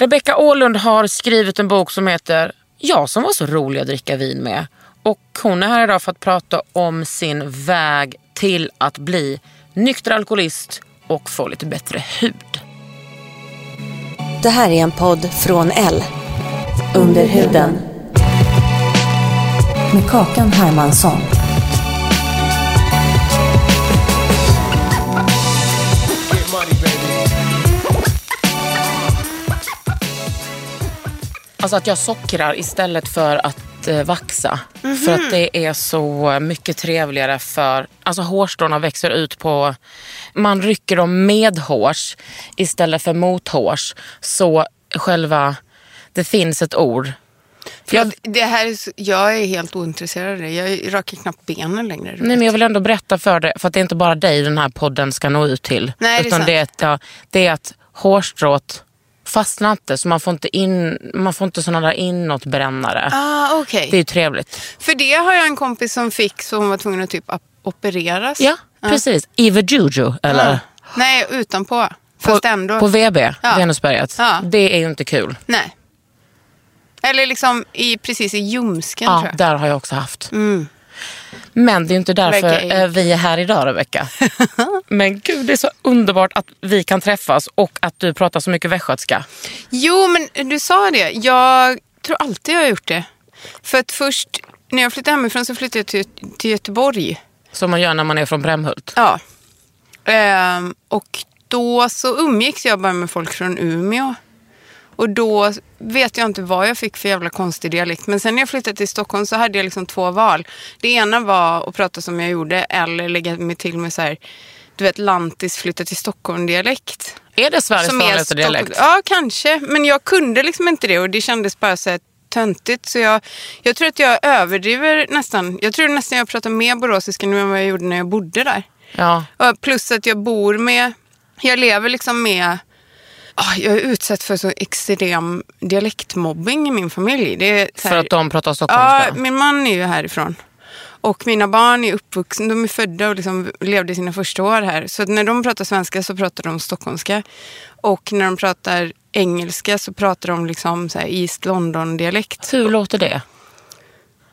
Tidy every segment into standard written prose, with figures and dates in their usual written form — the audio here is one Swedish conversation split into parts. Rebecka Åhlund har skrivit en bok som heter Jag som var så rolig att dricka vin med. Och hon är här idag för att prata om sin väg till att bli nykter alkoholist och få lite bättre hud. Det här är en podd från Elle. Under huden. Med Kakan Hermansson. Alltså att jag sockrar istället för att vaxa. Mm-hmm. För att det är så mycket trevligare för... Alltså hårstråna växer ut på... Man rycker dem med hårs istället för mot hårs. Så själva... Det finns ett ord. Jag är helt ointresserad av det. Jag rakar knappt benen längre. Nej, men jag vill ändå berätta för dig. För att det är inte bara dig den här podden ska nå ut till. Nej, utan det är att hårstrået... fastnar inte, så man får inte sådana där inåtbrännare. Okay. Det är ju trevligt. För det har jag en kompis som fick, så hon var tvungen att typ opereras. Ja, precis. Eva Juju, eller? Nej, utanpå. Fast ändå. På VB, Venusberget. Ja. Det är ju inte kul. Nej. Eller liksom precis i ljumsken, tror jag. Ja, där har jag också haft. Mm. Men det är ju inte därför vi är här idag, Rebecka. Men gud, det är så underbart att vi kan träffas och att du pratar så mycket västgötska. Jo, men du sa det. Jag tror alltid jag har gjort det. För att först, när jag flyttade hemifrån så flyttade jag till Göteborg. Som man gör när man är från Brämhult. Ja. Och då så umgicks jag bara med folk från Umeå. Och då vet jag inte vad jag fick för jävla konstig dialekt. Men sen när jag flyttade till Stockholm så hade jag liksom 2 val. Det ena var att prata som jag gjorde eller lägga mig till med så här, du vet, Atlantis flyttar till Stockholm-dialekt. Är det Sveriges vanligaste dialekt? Ja, kanske. Men jag kunde liksom inte det och det kändes bara så här töntigt. Så jag tror att jag överdriver nästan. Jag tror nästan jag pratar mer boråsiska nu än vad jag gjorde när jag bodde där. Ja. Plus att jag lever liksom med... Jag är utsatt för så extrem dialektmobbing i min familj. Det är så här, för att de pratar stockholmska? Ja, min man är ju härifrån. Och mina barn är uppvuxna, de är födda och liksom levde sina första år här. Så när de pratar svenska så pratar de stockholmska. Och när de pratar engelska så pratar de liksom så här East London-dialekt. Hur låter det?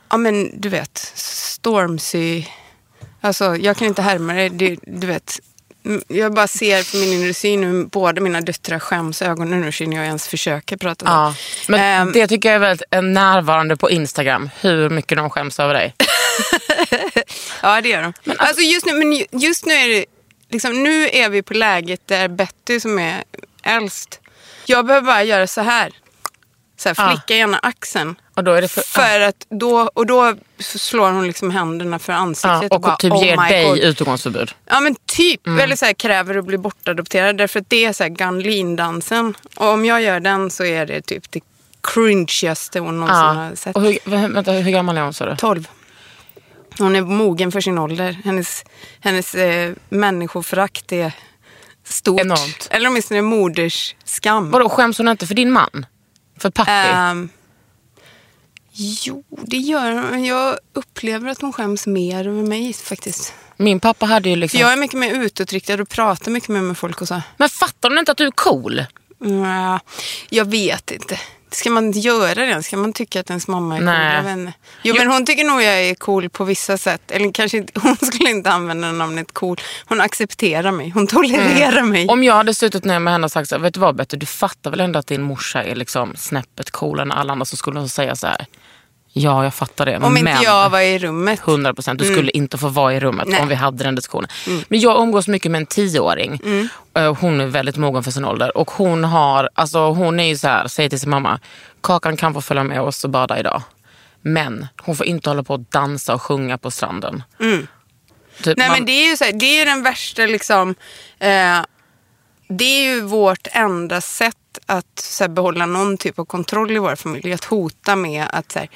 Ja, men du vet, Stormsy. Alltså, jag kan inte härma det, du vet... Jag bara ser på min inre syn nu, båda mina döttrar skäms ögonen nu när jag ens försöker prata. Ja, men det tycker jag är väldigt närvarande på Instagram. Hur mycket de skäms över dig. Ja, det gör de. Men alltså just nu är det liksom, nu är vi på läget där Betty som är äldst. Jag behöver bara göra så här. Så här, flicka gärna axeln. Och då är det för att då slår hon liksom händerna för ansiktet och bara, typ ger dig utgångsförbud. Ja, men typ eller så här, kräver att bli bortadopterad, därför att det är så här Ganglin dansen och om jag gör den så är det typ det cringeaste hon någonsin har sett. Och hur gammal är hon, så? 12. Hon är mogen för sin ålder. Hennes människoförakt är stort. Enormt. Eller åtminstone moders skam. Vadå, skäms hon inte för din man? För pappi? Jo, det gör hon. Jag upplever att hon skäms mer över mig faktiskt. Min pappa hade ju liksom... Jag är mycket mer utåtriktad och pratar mycket mer med folk och så. Men fattar hon inte att du är cool? Jag vet inte. Ska man inte göra den? Ska man tycka att ens mamma är cool av henne? Jo, men hon tycker nog jag är cool på vissa sätt. Eller kanske inte, hon skulle inte använda namnet cool. Hon accepterar mig. Hon tolererar mig. Om jag hade suttit ner med henne och sagt så här, vet du vad Betty, du fattar väl ändå att din morsa är liksom snäppet coolare än alla andra, så skulle hon säga så här: ja, jag fattar det. Om inte jag var i rummet. 100%. Du skulle inte få vara i rummet. Nej. Om vi hade den diskussionen. Men jag umgås mycket med en 10-åring. Hon är väldigt mogen för sin ålder. Och hon har, alltså hon är ju så här, säger till sin mamma: Kakan kan få följa med oss och bada idag. Men hon får inte hålla på att dansa och sjunga på stranden. Typ. Nej, men det är ju så här, det är ju den värsta liksom... det är ju vårt enda sätt att så här, behålla någon typ av kontroll i våra familjer. Att hota med att så här,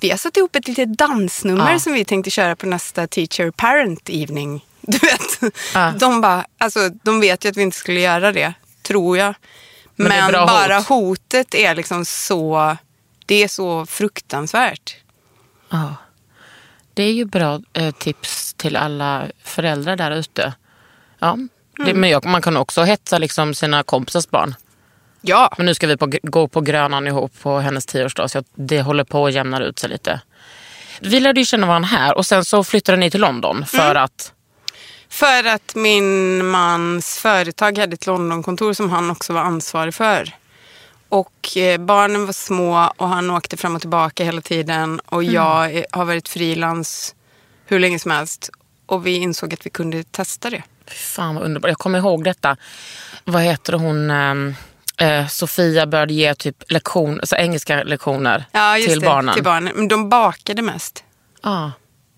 vi har satt ihop ett litet dansnummer som vi tänkte köra på nästa teacher parent evening. Du vet. De bara, alltså de vet ju att vi inte skulle göra det, tror jag. Men bara hotet är liksom så, det är så fruktansvärt. Ja. Det är ju bra tips till alla föräldrar där ute. Ja. Det, men man kan också hetsa liksom sina kompisars barn. Ja. Men nu ska vi gå på Grönan ihop på hennes 10-årsdag, så det håller på och jämnar ut sig lite. Vi lärde ju känna varandra här, och sen så flyttade ni till London för att... För att min mans företag hade ett Londonkontor som han också var ansvarig för. Och barnen var små och han åkte fram och tillbaka hela tiden. Och jag har varit frilans hur länge som helst. Och vi insåg att vi kunde testa det. Fan vad underbart. Jag kommer ihåg detta. Vad heter hon... Sofia började ge typ lektion, alltså engelska lektioner till barnen. Till barnen. Men de bakade mest.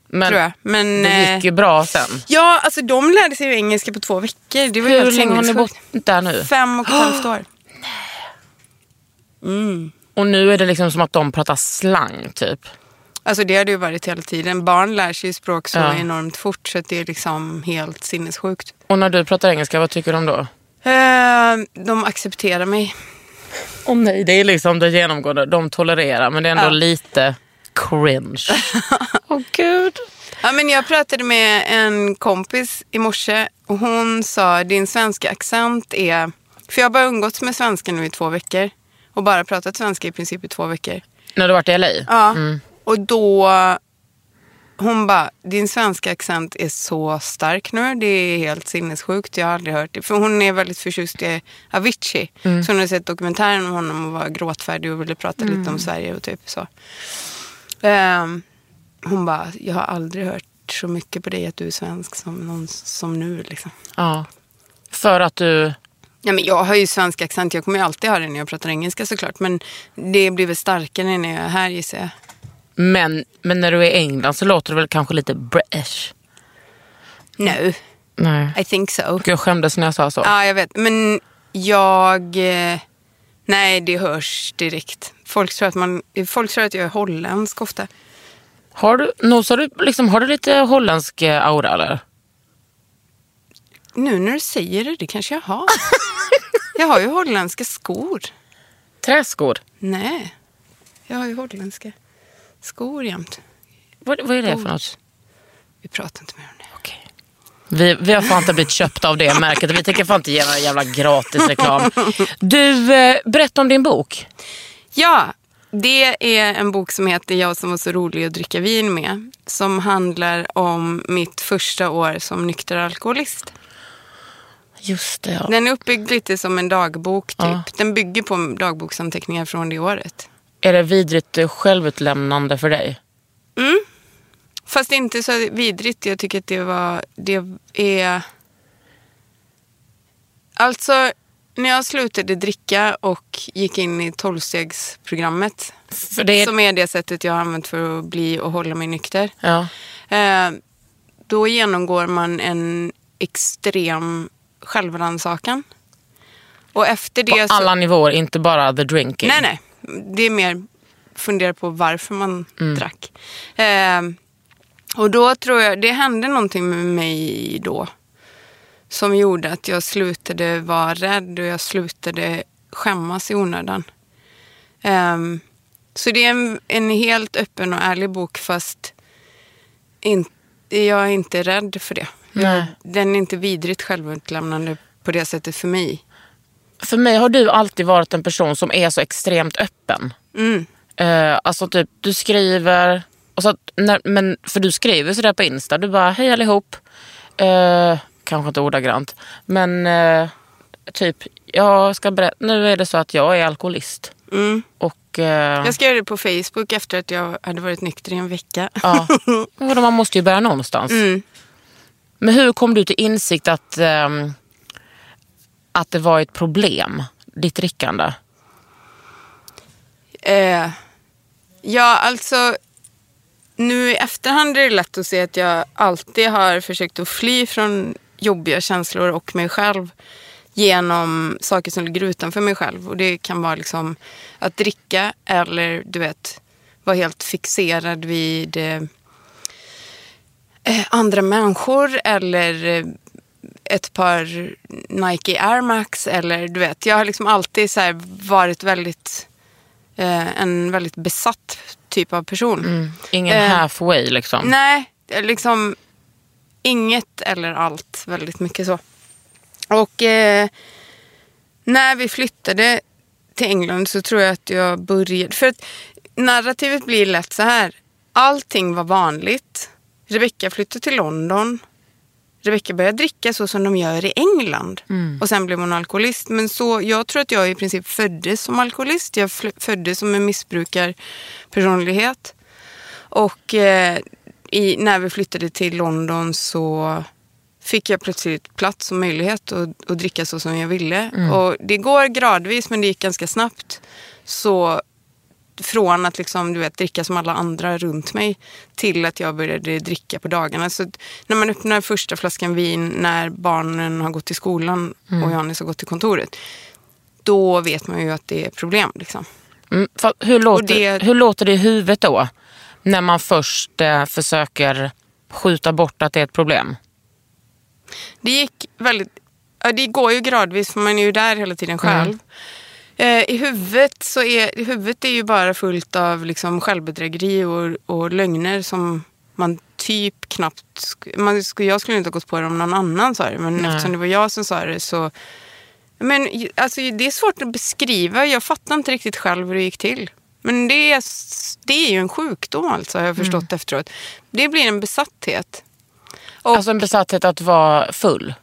Men, tror jag. Men det gick ju bra sen. Ja, alltså de lärde sig ju engelska på 2 veckor. Det var hur länge har ni bott där nu? 5,5 år. Och nu är det liksom som att de pratar slang typ. Alltså det har det ju varit hela tiden. Barn lär sig språk så enormt fort, så det är liksom helt sinnessjukt. Och när du pratar engelska, vad tycker de då? De accepterar mig. Åh nej, det är liksom det genomgående. De tolererar, men det är ändå lite cringe. Åh gud. Ja, men jag pratade med en kompis i morse och hon sa, din svenska accent är... För jag har bara umgåtts med svenska nu i 2 veckor och bara pratat svenska i princip i 2 veckor. När du varit i LA? Ja, och då... Hon bara, din svenska accent är så stark nu. Det är helt sinnessjukt, jag har aldrig hört det. För hon är väldigt förtjust i Avicii. Så hon har sett dokumentären om honom och var gråtfärdig och ville prata lite om Sverige och typ så. Hon bara, jag har aldrig hört så mycket på dig att du är svensk som nu liksom. Ja, för att du... Ja, men jag har ju svensk accent, jag kommer ju alltid ha det när jag pratar engelska såklart. Men det blir väl starkare när jag är här, gissar jag. Men när du är i England så låter du väl kanske lite British? No. Nej. I think so. Jag skämdes när jag sa så. Ja, jag vet. Men jag... Nej, det hörs direkt. Folk tror att jag är holländsk ofta. Har du lite holländsk aura, eller? Nu när du säger det kanske jag har. Jag har ju holländska skor. Träskor? Nej, jag har ju holländska skor jämt. Vad är det för något? Vi pratar inte mer om det. Okej. Vi har fan inte blivit köpta av det märket. Vi tänker fan inte ge någon jävla gratis reklam. Du, berätta om din bok. Ja, det är en bok som heter Jag som var så rolig att dricka vin med. Som handlar om mitt första år som nykter alkoholist. Just det, ja. Den är uppbyggd lite som en dagbok typ. Ja. Den bygger på dagboksanteckningar från det året. Är det vidrigt självutlämnande för dig? Fast inte så vidrigt. Jag tycker att det är... Alltså, när jag slutade dricka och gick in i 12-stegsprogrammet, som är det sättet jag har använt för att bli och hålla mig nykter. Ja. Då genomgår man en extrem självrannsakan. Och efter det på alla nivåer, inte bara the drinking. Nej. Det är mer fundera på varför man drack. Och då tror jag det hände någonting med mig då som gjorde att jag slutade vara rädd och jag slutade skämmas i onödan. Så det är en helt öppen och ärlig bok, fast jag är inte rädd för det. Den är inte vidrigt självutlämnande på det sättet för mig. För mig har du alltid varit en person som är så extremt öppen. Mm. Alltså typ, du skriver... Och så, men för du skriver så där på Insta. Du bara, hej allihop. Kanske inte ordagrant. Men typ, jag ska berätta... Nu är det så att jag är alkoholist. Mm. Och, jag skrev det på Facebook efter att jag hade varit nykter i en vecka. Ja, man måste ju börja någonstans. Mm. Men hur kom du till insikt att det var ett problem, ditt drickande? Ja, alltså... Nu i efterhand är det lätt att se att jag alltid har försökt att fly från jobbiga känslor och mig själv genom saker som ligger utanför mig själv. Och det kan vara liksom att dricka eller, du vet, vara helt fixerad vid andra människor eller ett par Nike Air Max eller, du vet, jag har liksom alltid så här varit väldigt... en väldigt besatt typ av person. Mm. Ingen halfway liksom. Nej, liksom inget eller allt, väldigt mycket så. Och när vi flyttade till England så tror jag att jag började, för att narrativet blir lätt så här: allting var vanligt. Rebecka flyttade till London. Rebecka började dricka så som de gör i England. Mm. Och sen blev hon alkoholist. Men så, jag tror att jag i princip föddes som alkoholist. Jag föddes som en missbrukarpersonlighet. Och när vi flyttade till London så fick jag plötsligt plats och möjlighet att dricka så som jag ville. Mm. Och det går gradvis, men det gick ganska snabbt. Så från att liksom, du vet, dricka som alla andra runt mig till att jag började dricka på dagarna. Så när man öppnar första flaskan vin när barnen har gått till skolan och Johannes har gått till kontoret, då vet man ju att det är problem liksom. Mm, hur låter det i huvudet då när man först försöker skjuta bort att det är ett problem? Det gick väldigt... Ja, det går ju gradvis, för man är ju där hela tiden själv. Mm. I huvudet är ju bara fullt av liksom självbedrägeri och lögner som man typ knappt... jag skulle inte ha gått på det om någon annan sa det, men eftersom det var jag som sa det så... Men alltså, det är svårt att beskriva. Jag fattar inte riktigt själv hur det gick till. Men det är ju en sjukdom alltså, har jag förstått efteråt. Det blir en besatthet. Och alltså en besatthet att vara full?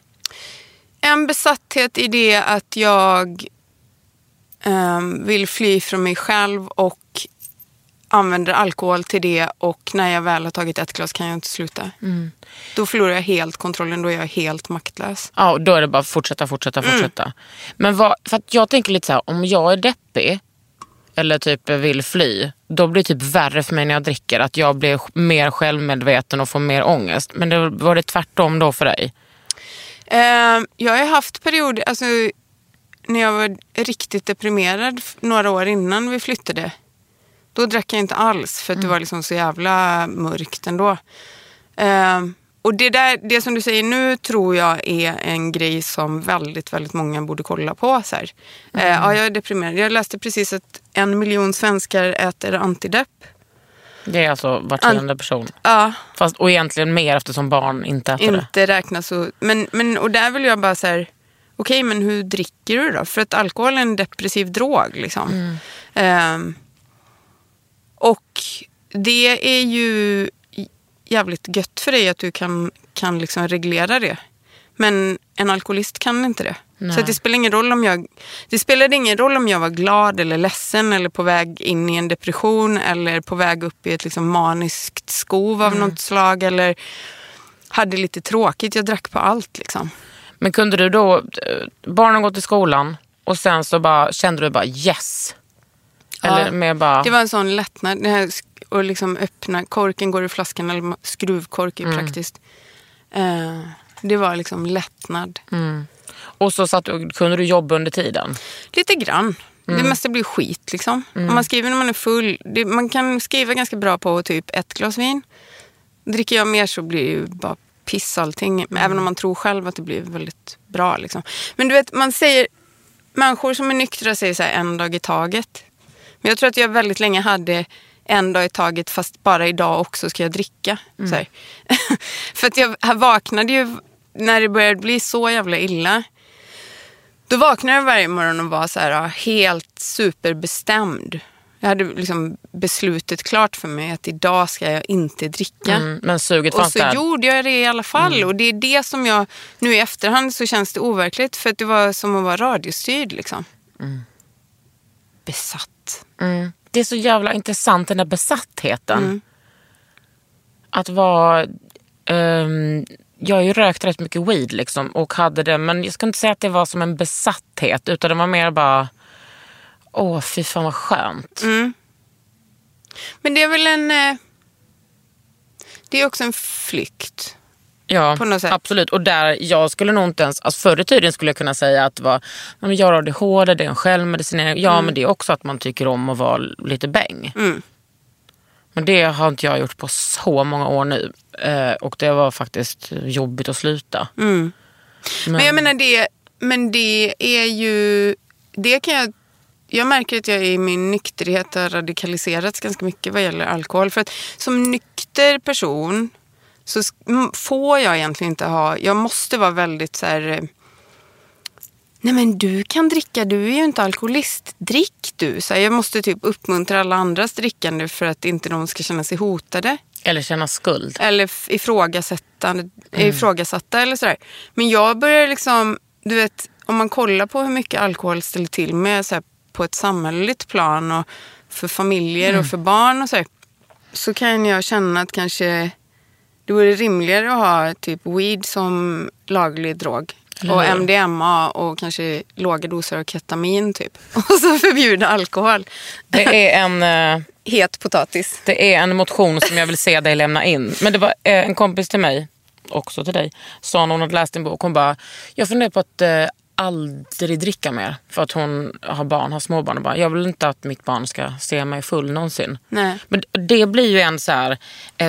En besatthet i det att jag... vill fly från mig själv och använder alkohol till det, och när jag väl har tagit ett glas kan jag inte sluta. Mm. Då förlorar jag helt kontrollen, då är jag helt maktlös. Ja, och då är det bara fortsätta. Men för att jag tänker lite så här, om jag är deppig eller typ vill fly, då blir det typ värre för mig när jag dricker, att jag blir mer självmedveten och får mer ångest. Men det var det tvärtom då för dig? Jag har haft perioder, alltså när jag var riktigt deprimerad några år innan vi flyttade, då drack jag inte alls för att det var liksom så jävla mörkt ändå. Och det som du säger nu tror jag är en grej som väldigt, väldigt många borde kolla på. Så här. Ja, jag är deprimerad. Jag läste precis att 1 miljon svenskar äter antidepp. Det är alltså var 10:e person. Ja. Fast, och egentligen mer eftersom barn inte äter det. Inte räknas så. Men, och där vill jag bara så här... Okej, men hur dricker du då? För att alkohol är en depressiv drog liksom. Och det är ju jävligt gött för dig att du kan liksom reglera det. Men en alkoholist kan inte det. Nej. Så det spelade ingen roll om jag var glad eller ledsen eller på väg in i en depression eller på väg upp i ett liksom maniskt skov av något slag eller hade lite tråkigt. Jag drack på allt liksom. Men kunde du då, barnen gått till skolan och sen så bara, kände du bara yes? Eller ja, mer bara... Det var en sån lättnad, det här, och liksom öppna, korken går i flaskan, eller skruvkork är praktiskt. Det var liksom lättnad. Mm. Och så kunde du jobba under tiden? Lite grann. Det mesta blir skit liksom. Om man skriver när man är full, man kan skriva ganska bra på typ ett glas vin. Dricker jag mer så blir det ju bara... piss allting, även om man tror själv att det blir väldigt bra liksom. Men du vet, man säger, människor som är nyktra säger så här, en dag i taget. Men jag tror att jag väldigt länge hade en dag i taget, fast bara idag också ska jag dricka. Så här. För att jag vaknade ju när det började bli så jävla illa. Då vaknade jag varje morgon och var så här, helt superbestämd. Jag hade liksom beslutet klart för mig att idag ska jag inte dricka. Men suget var inte. Och så gjorde jag det i alla fall. Och det är det som jag, nu i efterhand så känns det overkligt. För att det var som att vara radiostyrd liksom. Besatt. Det är så jävla intressant den där besattheten. Att vara... jag har ju rökt rätt mycket weed liksom. Och hade det, men jag ska inte säga att det var som en besatthet. Utan det var mer bara... Åh, fy fan vad skönt. Men det är väl en... Det är också en flykt. Ja, på något sätt. Absolut. Och där, jag skulle nog inte ens... Alltså förr i tiden skulle jag kunna säga att det var... Men jag har ADHD, det är en självmedicinering. Ja, men det är också att man tycker om att vara lite bäng. Men det har inte jag gjort på så många år nu. Och det var faktiskt jobbigt att sluta. Men jag menar det... Men det är ju... Det kan jag... Jag märker att jag i min nykterhet har radikaliserats ganska mycket vad gäller alkohol. För att som nykter person så får jag egentligen inte ha... Jag måste vara väldigt så här... Nej men du kan dricka, du är ju inte alkoholist. Drick du. Så här, jag måste typ uppmuntra alla andras drickande för att inte någon ska känna sig hotade. Eller känna skuld. Eller ifrågasatta eller sådär. Men jag börjar liksom... Du vet, om man kollar på hur mycket alkohol ställer till med så här, på ett samhälleligt plan och för familjer och för barn och så kan jag känna att kanske det vore rimligare att ha typ weed som laglig drog och MDMA och kanske låga doser av ketamin typ och så förbjuda alkohol. Det är en het potatis. Det är en motion som jag vill se dig lämna in. Men det var en kompis till mig, också till dig, sa hon hade läst en bok, hon bara, jag funderar på att aldrig dricka mer för att hon har barn, har småbarn och bara, jag vill inte att mitt barn ska se mig full någonsin. Nej. Men det blir ju en så här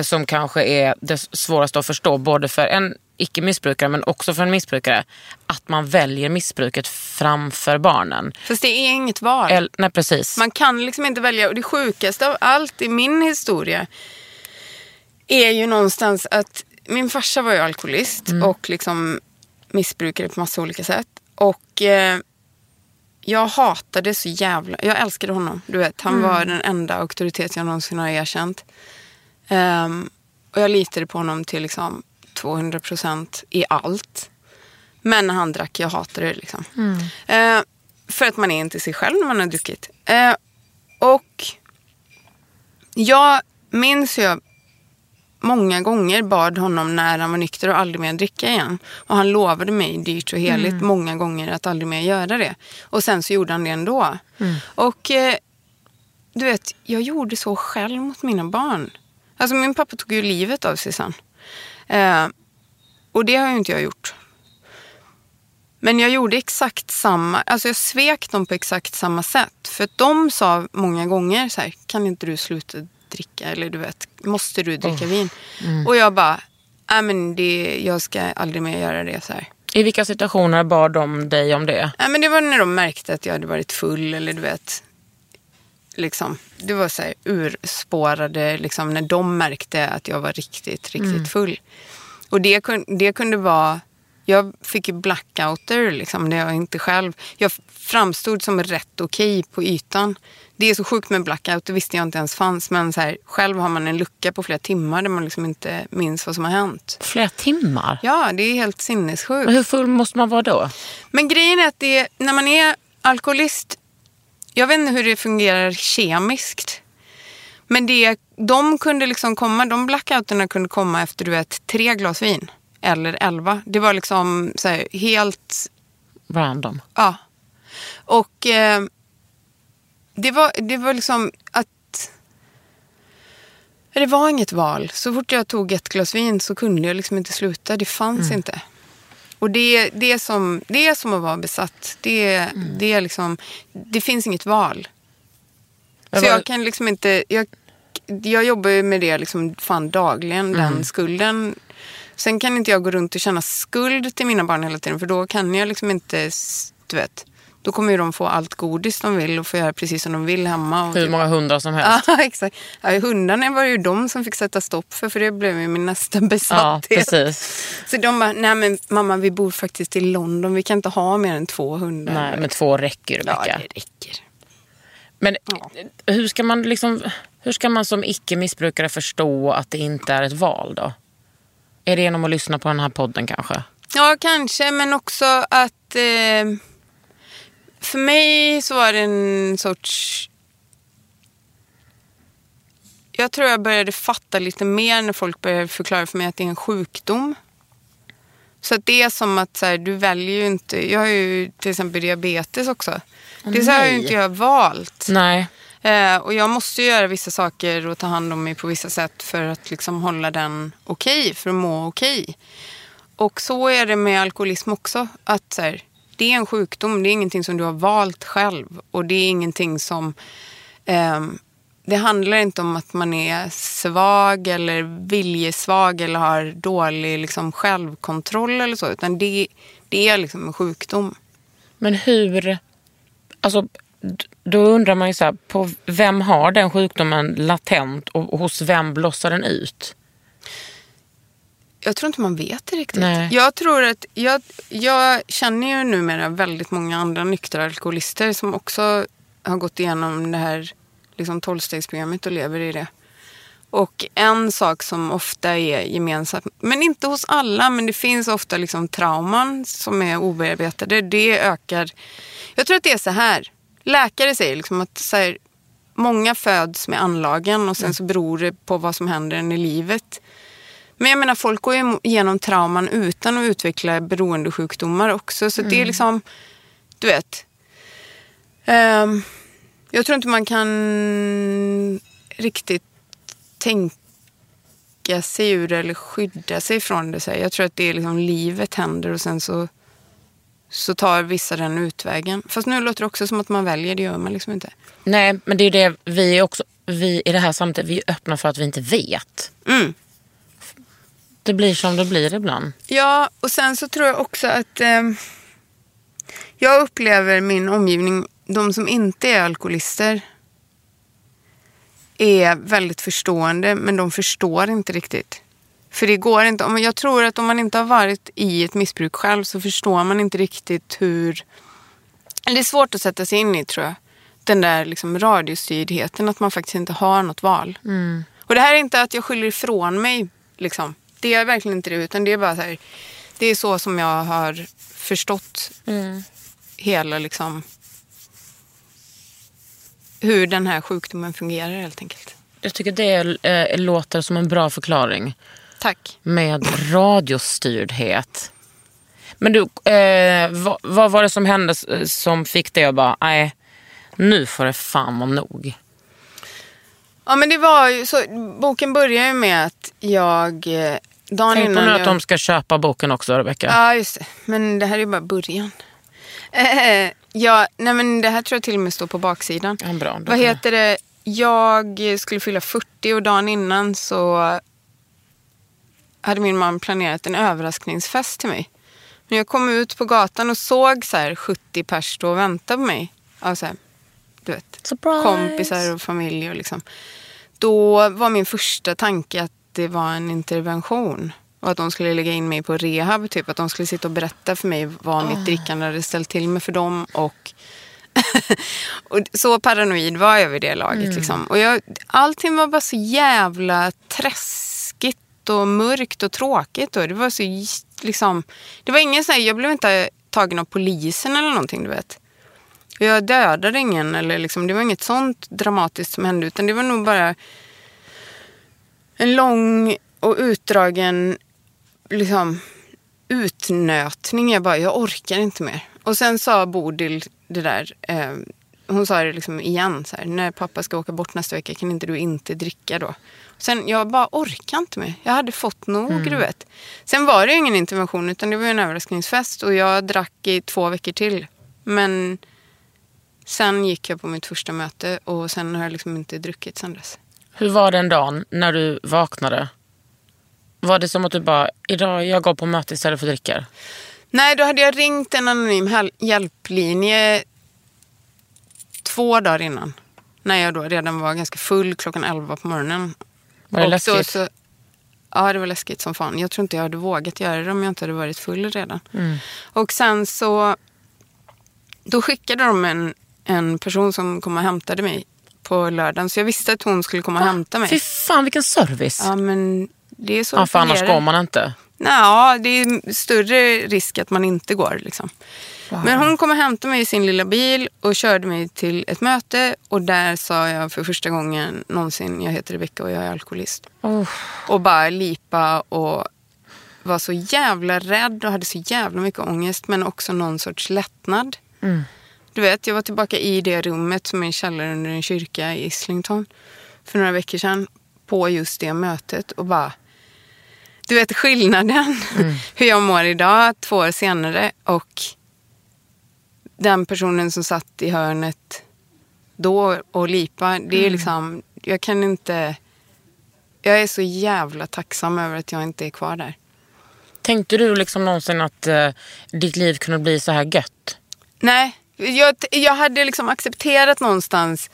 som kanske är det svåraste att förstå både för en icke-missbrukare men också för en missbrukare att man väljer missbruket framför barnen. Fast det är inget val. Nej, precis. Man kan liksom inte välja och det sjukaste av allt i min historia är ju någonstans att min farsa var ju alkoholist och liksom missbrukare på massa olika sätt. Och jag hatade så jävla... Jag älskade honom, du vet. Han var den enda auktoritet jag någonsin har erkänt. Och jag litade på honom till liksom 200% i allt. Men när han drack, jag hatade det liksom. För att man är inte sig själv när man har druckit. Och jag minns jag många gånger bad honom när han var nykter och aldrig mer dricka igen. Och han lovade mig dyrt och heligt många gånger att aldrig mer göra det. Och sen så gjorde han det ändå. Och du vet, jag gjorde så själv mot mina barn. Alltså min pappa tog ju livet av sig sen. Och det har ju inte jag gjort. Men jag gjorde exakt samma... Alltså jag svek dem på exakt samma sätt. För att de sa många gånger så här, kan inte du sluta dricka, eller du vet, måste du dricka vin? Och jag bara, nej men det, jag ska aldrig mer göra det så här. I vilka situationer bad de dig om det? Nej men det var när de märkte att jag hade varit full, eller du vet liksom, det var så här urspårade, liksom när de märkte att jag var riktigt full. Och det kunde vara, jag fick ju blackouter liksom, det jag inte själv, jag framstod som rätt okej på ytan. Det är så sjukt med blackout, det visste jag inte ens fanns. Men så här, själv har man en lucka på flera timmar där man liksom inte minns vad som har hänt. Flera timmar? Ja, det är helt sinnessjukt. Men hur full måste man vara då? Men grejen är att det, när man är alkoholist, jag vet inte hur det fungerar kemiskt. Men det, de kunde liksom komma, de blackouterna kunde komma efter du vet 3 glas vin. Eller 11. Det var liksom så här, helt... Random. Ja. Och... Det var liksom att det var inget val. Så fort jag tog 1 glas vin så kunde jag liksom inte sluta. Det fanns inte. Och det är som att vara besatt. Det är liksom, det finns inget val. Så jag kan liksom inte, jag jobbar ju med det liksom fan dagligen, den skulden. Sen kan inte jag gå runt och känna skuld till mina barn hela tiden, för då kan jag liksom inte, du vet. Då kommer ju de få allt godis de vill och få göra precis som de vill hemma. Och hur många hundar som helst. Ja, exakt. Ja, hundarna var ju de som fick sätta stopp för det blev ju min nästa besatthet. Ja, precis. Så de bara, nej men mamma, vi bor faktiskt i London, vi kan inte ha mer än 2 hundar. Nej, men 2 räcker, Rebecka. Ja, det räcker. Men ja. Hur ska man som icke-missbrukare förstå att det inte är ett val då? Är det genom att lyssna på den här podden kanske? Ja, kanske, men också att... För mig så var det en sorts... Jag tror jag började fatta lite mer när folk började förklara för mig att det är en sjukdom. Så att det är som att så här, du väljer ju inte... Jag har ju till exempel diabetes också. Det har ju inte jag valt. Nej. Och jag måste göra vissa saker och ta hand om mig på vissa sätt för att liksom hålla den okej, för att må okej. Och så är det med alkoholism också. Att så här, det är en sjukdom, det är ingenting som du har valt själv. Och det är ingenting som... det handlar inte om att man är svag eller viljesvag eller har dålig liksom, självkontroll eller så. Utan det är liksom en sjukdom. Men hur... Alltså, då undrar man ju så här, på vem har den sjukdomen latent och hos vem blossar den ut? Jag tror inte man vet det riktigt. Nej. Jag tror att jag känner ju numera väldigt många andra nyktra alkoholister som också har gått igenom det här liksom 12-stegsprogrammet och lever i det. Och en sak som ofta är gemensamt, men inte hos alla, men det finns ofta liksom trauman som är obearbetade. Det ökar. Jag tror att det är så här. Läkare säger liksom att så här, många föds med anlagen och sen så beror det på vad som händer i livet. Men jag menar, folk går ju igenom trauman utan att utveckla beroendesjukdomar också. Så det är liksom, du vet. Jag tror inte man kan riktigt tänka sig ur eller skydda sig från det. Så jag tror att det är liksom livet händer och sen så tar vissa den utvägen. Fast nu låter det också som att man väljer, det gör man liksom inte. Nej, men det är ju det vi också, vi i det här samtalet, vi är öppna för att vi inte vet. Mm. Det blir som det blir ibland. Ja, och sen så tror jag också att jag upplever min omgivning, de som inte är alkoholister är väldigt förstående, men de förstår inte riktigt. För det går inte. Jag tror att om man inte har varit i ett missbruk själv så förstår man inte riktigt hur... Eller det är svårt att sätta sig in i, tror jag. Den där liksom radiostyrdheten, att man faktiskt inte har något val. Mm. Och det här är inte att jag skyller ifrån mig, liksom. Det är verkligen inte det, utan det är bara så här... Det är så som jag har förstått hela, liksom... Hur den här sjukdomen fungerar, helt enkelt. Jag tycker det låter som en bra förklaring. Tack. Med radiostyrdhet. Men du, vad var det som hände som fick dig att bara, nej, nu får det fan vara nog? Ja, men det var ju så, boken börjar ju med att jag... Tänk på nu att de ska köpa boken också, Rebecka. Ja, just det. Men det här är ju bara början. Ja, nej men det här tror jag till och med står på baksidan. Ja, bra, vad heter det? Jag skulle fylla 40 och dagen innan så hade min man planerat en överraskningsfest till mig. Men jag kom ut på gatan och såg så här 70 pers stå och vänta på mig. Ja, så här, du vet, surprise. Kompisar och familj och liksom. Då var min första tanke att det var en intervention. Och att de skulle lägga in mig på rehab, typ. Att de skulle sitta och berätta för mig vad mitt drickande hade ställt till mig för dem. Och så paranoid var jag vid det laget. Liksom. Och allting var bara så jävla träskigt och mörkt och tråkigt. Och det var så liksom... Det var ingen sån här... Jag blev inte tagen av polisen eller någonting, du vet. Och jag dödade ingen. Eller liksom, det var inget sånt dramatiskt som hände. Utan det var nog bara en lång... Och utdragen liksom utnötning. Jag orkar inte mer. Och sen sa Bodil det där. Hon sa det liksom igen. Så här, när pappa ska åka bort nästa vecka kan inte du inte dricka då. Sen jag bara orkar inte mer. Jag hade fått nog, du vet. Sen var det ju ingen intervention utan det var ju en överraskningsfest. Och jag drack i 2 veckor till. Men sen gick jag på mitt första möte. Och sen har jag liksom inte druckit sen dess. Hur var den dagen när du vaknade? Var det som att du bara, idag jag går på möte istället för dricker? Nej, då hade jag ringt en anonym hjälplinje 2 dagar innan. När jag då redan var ganska full 11:00 på morgonen. Var det läskigt? Ja, det var läskigt som fan. Jag tror inte jag hade vågat göra det om jag inte hade varit full redan. Mm. Och sen så... Då skickade de en person som kom och hämtade mig på lördagen. Så jag visste att hon skulle komma och hämta mig. Fy fan, vilken service! Ja, men det är så. Ja, för annars går man inte. Nej, det är större risk att man inte går liksom. Wow. Men hon kom och hämtade mig i sin lilla bil och körde mig till ett möte. Och där sa jag för första gången någonsin, jag heter Rebecka och jag är alkoholist. Oh. Och bara lipa och var så jävla rädd och hade så jävla mycket ångest. Men också någon sorts lättnad. Mm. Du vet, jag var tillbaka i det rummet som är en källare under en kyrka i Islington för några veckor sedan på just det mötet och bara, du vet skillnaden hur jag mår idag 2 år senare och den personen som satt i hörnet då och lipa, det är liksom, jag kan inte, jag är så jävla tacksam över att jag inte är kvar där. Tänkte du liksom någonsin att ditt liv kunde bli så här gött? Nej, jag hade liksom accepterat någonstans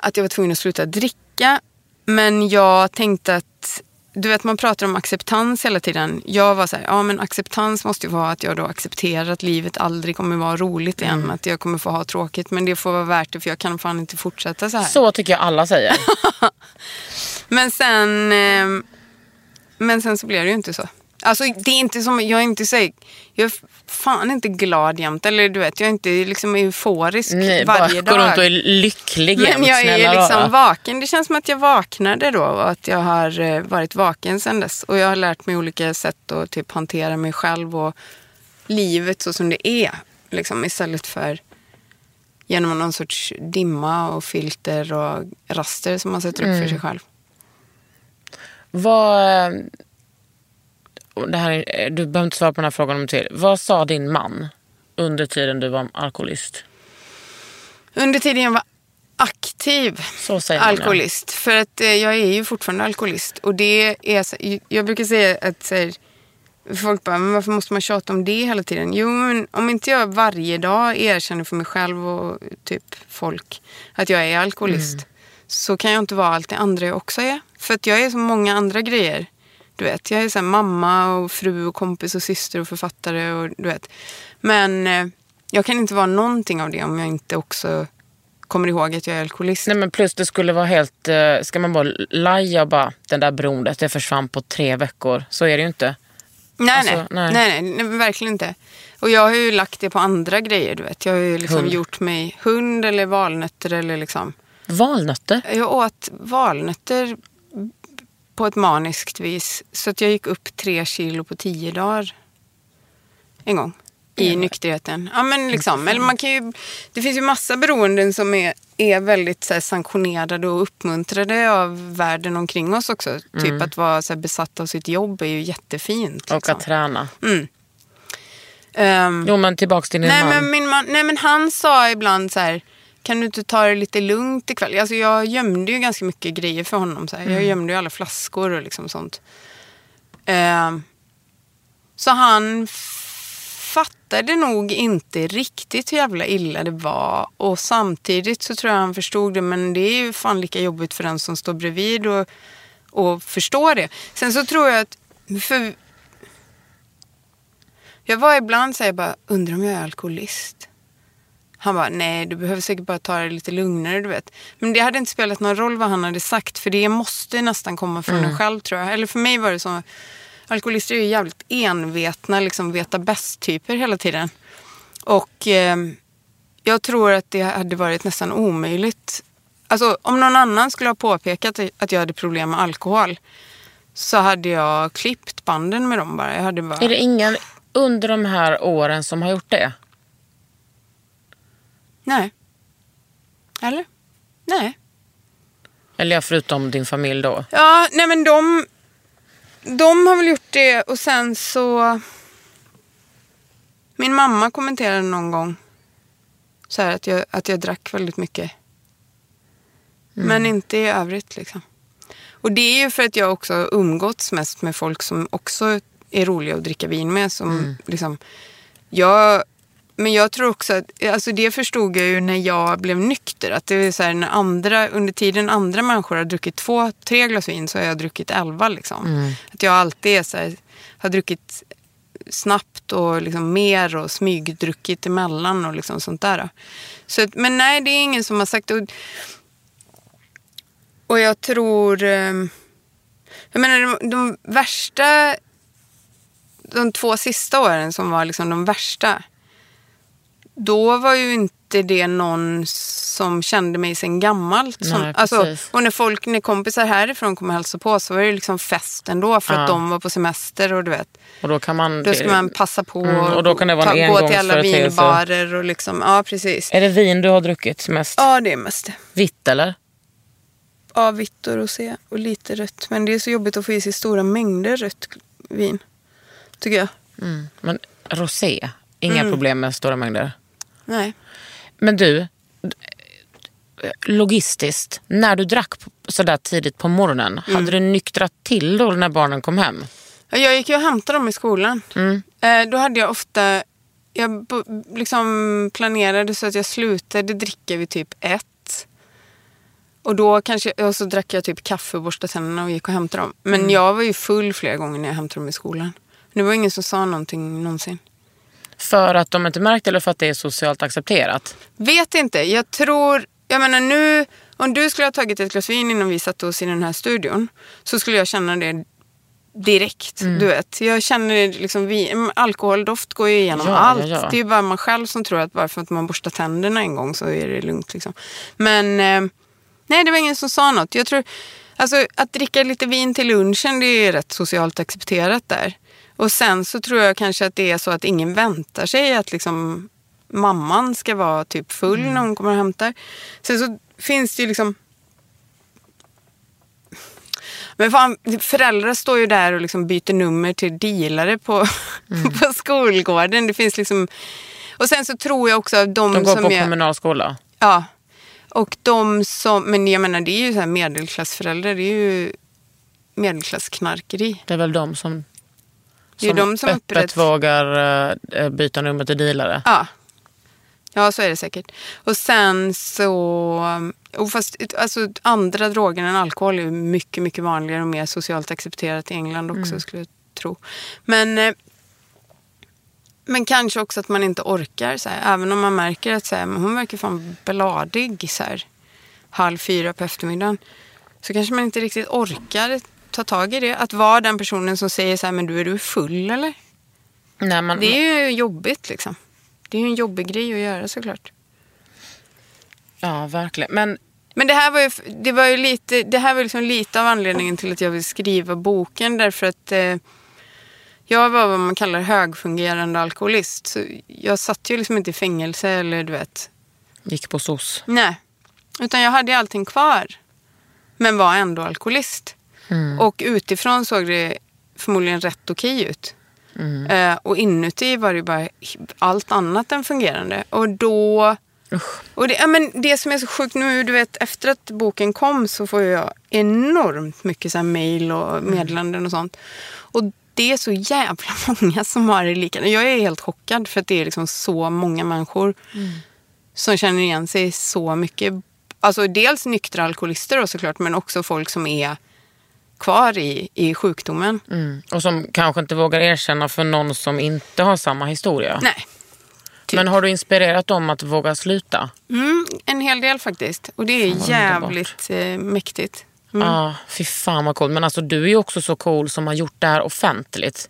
att jag var tvungen att sluta dricka. Men jag tänkte att, du vet man pratar om acceptans hela tiden. Jag var så här, ja men acceptans måste ju vara att jag då accepterar att livet aldrig kommer vara roligt igen. Att jag kommer få ha tråkigt, men det får vara värt det för jag kan fan inte fortsätta så här. Så tycker jag alla säger. Men sen så blev det ju inte så. Alltså det är inte som, jag är inte säger, jag är fan inte glad jämt, eller du vet, jag är inte liksom euforisk. Nej, varje dag. Går runt och är lycklig jämt. Men jag är liksom vaken, det känns som att jag vaknade då och att jag har varit vaken sedan dess. Och jag har lärt mig olika sätt att typ hantera mig själv och livet så som det är. Liksom istället för genom någon sorts dimma och filter och raster som man sätter upp för sig själv. Vad... Det här, du behöver inte svara på den här frågan om till. Vad sa din man under tiden du var alkoholist? Under tiden jag var aktiv alkoholist. För att jag är ju fortfarande alkoholist. Och det är, jag brukar säga att så här, folk bara, men varför måste man tjata om det hela tiden? Jo, men om inte jag varje dag erkänner för mig själv och typ folk att jag är alkoholist så kan jag inte vara allt det andra jag också är. För att jag är så många andra grejer. Du vet, jag är så här mamma och fru och kompis och syster och författare och du vet. Men jag kan inte vara någonting av det om jag inte också kommer ihåg att jag är alkoholist. Nej, men plus det skulle vara helt, ska man bara laja bara den där beroendet, det försvann på 3 veckor. Så är det ju inte. Nej, alltså, nej, verkligen inte. Och jag har ju lagt det på andra grejer, du vet. Jag har ju liksom gjort mig hund eller valnötter eller liksom. Valnötter? Jag åt valnötter på ett maniskt vis. Så att jag gick upp 3 kilo på 10 dagar. En gång. I nykterheten. Ja, men liksom. Eller man kan ju, det finns ju massa beroenden som är väldigt så här, sanktionerade och uppmuntrade av världen omkring oss också. Typ att vara så här, besatt av sitt jobb är ju jättefint. Liksom. Och att träna. Jo, men tillbaka till din man. Men min man. Nej, men han sa ibland så här... Kan du inte ta det lite lugnt ikväll? Alltså jag gömde ju ganska mycket grejer för honom. Så här. Jag gömde ju alla flaskor och liksom sånt. Så han fattade nog inte riktigt hur jävla illa det var. Och samtidigt så tror jag han förstod det. Men det är ju fan lika jobbigt för den som står bredvid och förstår det. Sen så tror jag att... För jag var ibland så här, jag bara, undrar om jag är alkoholist. Han bara, nej du behöver säkert bara ta det lite lugnare, du vet. Men det hade inte spelat någon roll vad han hade sagt. För det måste nästan komma från en själv, tror jag. Eller för mig var det så. Alkoholister är ju jävligt envetna, liksom veta bäst-typer hela tiden. Och jag tror att det hade varit nästan omöjligt. Alltså om någon annan skulle ha påpekat att jag hade problem med alkohol. Så hade jag klippt banden med dem bara. Jag hade bara... Är det ingen under de här åren som har gjort det? Nej. Eller? Nej. Eller förutom din familj då? Ja, nej men de har väl gjort det och sen så min mamma kommenterade någon gång så här att jag drack väldigt mycket. Men inte i övrigt liksom. Och det är ju för att jag också umgåtts mest med folk som också är roliga att dricka vin med som liksom jag Men jag tror också att, alltså det förstod jag ju när jag blev nykter, att det är så här, när andra, under tiden andra människor har druckit 2-3 glas vin så har jag druckit 11 liksom. Mm. Att jag alltid är så här, har druckit snabbt och liksom mer och smygdruckit emellan och liksom sånt där. Så att, men nej, det är ingen som har sagt. Och jag tror, jag menar de värsta, de 2 sista åren som var liksom de värsta, då var ju inte det någon som kände mig sen gammalt. Som, nej, alltså, och när kompisar härifrån kom och hälsade på så var det ju liksom fest ändå för att de var på semester och du vet. Och då kan man, då ska man passa på och då kan det vara gå till alla vinbarer och liksom, ja precis. Är det vin du har druckit mest? Ja, det är mest. Vitt eller? Ja, vitt och rosé och lite rött. Men det är så jobbigt att få i sig stora mängder rött vin, tycker jag. Mm. Men rosé, inga problem med stora mängder? Nej. Men du, logistiskt, när du drack sådär tidigt på morgonen, hade du nyktrat till då när barnen kom hem? Jag gick ju och hämtade dem i skolan. Mm. Då hade jag ofta, jag liksom planerade så att jag slutade dricka vid typ 1. Och då kanske, och så drack jag typ kaffe, borstade tänderna och gick och hämtade dem. Men jag var ju full flera gånger när jag hämtade dem i skolan. Det var ingen som sa någonting någonsin. För att de inte märkt eller för att det är socialt accepterat? Vet inte. Jag tror, jag menar nu, om du skulle ha tagit ett glas vin innan vi satt oss i den här studion så skulle jag känna det direkt, du vet. Jag känner liksom, alkoholdoft går ju igenom allt. Ja. Det är ju bara man själv som tror att bara för att man borstar tänderna en gång så är det lugnt liksom. Men nej, det var ingen som sa något. Jag tror, alltså att dricka lite vin till lunchen, det är rätt socialt accepterat där. Och sen så tror jag kanske att det är så att ingen väntar sig att liksom mamman ska vara typ full när hon kommer och hämtar. Sen så finns det ju liksom... Men fan, föräldrar står ju där och liksom byter nummer till dealare på, på skolgården. Det finns liksom... Och sen så tror jag också att de som... De går som på kommunalskola? Ja. Och de som... Men jag menar, det är ju så här medelklassföräldrar. Det är ju medelklassknarkeri. Det är väl de som... Det är de som öppet vågar byta nummer till dealare. Ja. Ja, så är det säkert. Och sen så... Och fast, alltså, andra droger än alkohol är mycket, mycket vanligare och mer socialt accepterat i England också, skulle jag tro. Men kanske också att man inte orkar. Så här, även om man märker att så här, hon verkar fan bladig så här, 15:30 på eftermiddagen. Så kanske man inte riktigt orkar ta tag i det. Att vara den personen som säger så här, men du, är du full eller? Nej, men... Det är ju jobbigt liksom. Det är ju en jobbig grej att göra såklart. Ja, verkligen. Men det här var liksom lite av anledningen till att jag vill skriva boken. Därför att jag var vad man kallar högfungerande alkoholist. Så jag satt ju liksom inte i fängelse eller du vet. Gick på SOS. Nej, utan jag hade allting kvar. Men var ändå alkoholist. Mm. Och utifrån såg det förmodligen rätt okej ut. Mm. Och inuti var det bara allt annat än fungerande. Och då... Och det, ja, men det som är så sjukt nu, du vet, efter att boken kom så får jag enormt mycket så här mejl och meddelanden och sånt. Och det är så jävla många som har det likadant. Jag är helt chockad för att det är liksom så många människor som känner igen sig så mycket. Alltså dels nyktra alkoholister och såklart, men också folk som är kvar i sjukdomen. Och som kanske inte vågar erkänna för någon som inte har samma historia. Nej. Typ. Men har du inspirerat dem att våga sluta? En hel del faktiskt. Och det är jävligt mäktigt. Ja, fy fan vad coolt. Men alltså du är ju också så cool som har gjort det här offentligt.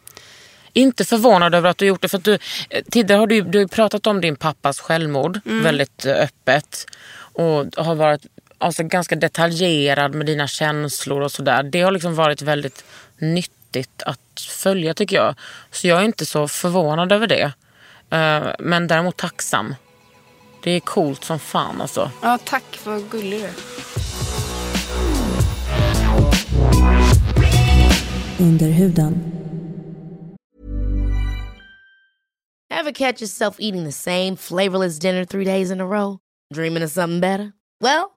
Inte förvånad över att du gjort det. För att du, tidigare har du pratat om din pappas självmord. Väldigt öppet. Och har varit... Alltså ganska detaljerad med dina känslor och sådär. Det har liksom varit väldigt nyttigt att följa tycker jag. Så jag är inte så förvånad över det. Men däremot tacksam. Det är coolt som fan alltså. Ja, tack för gullig. Under huden. Ever catch yourself eating the same flavorless dinner 3 days in a row? Dreaming of something better? Well,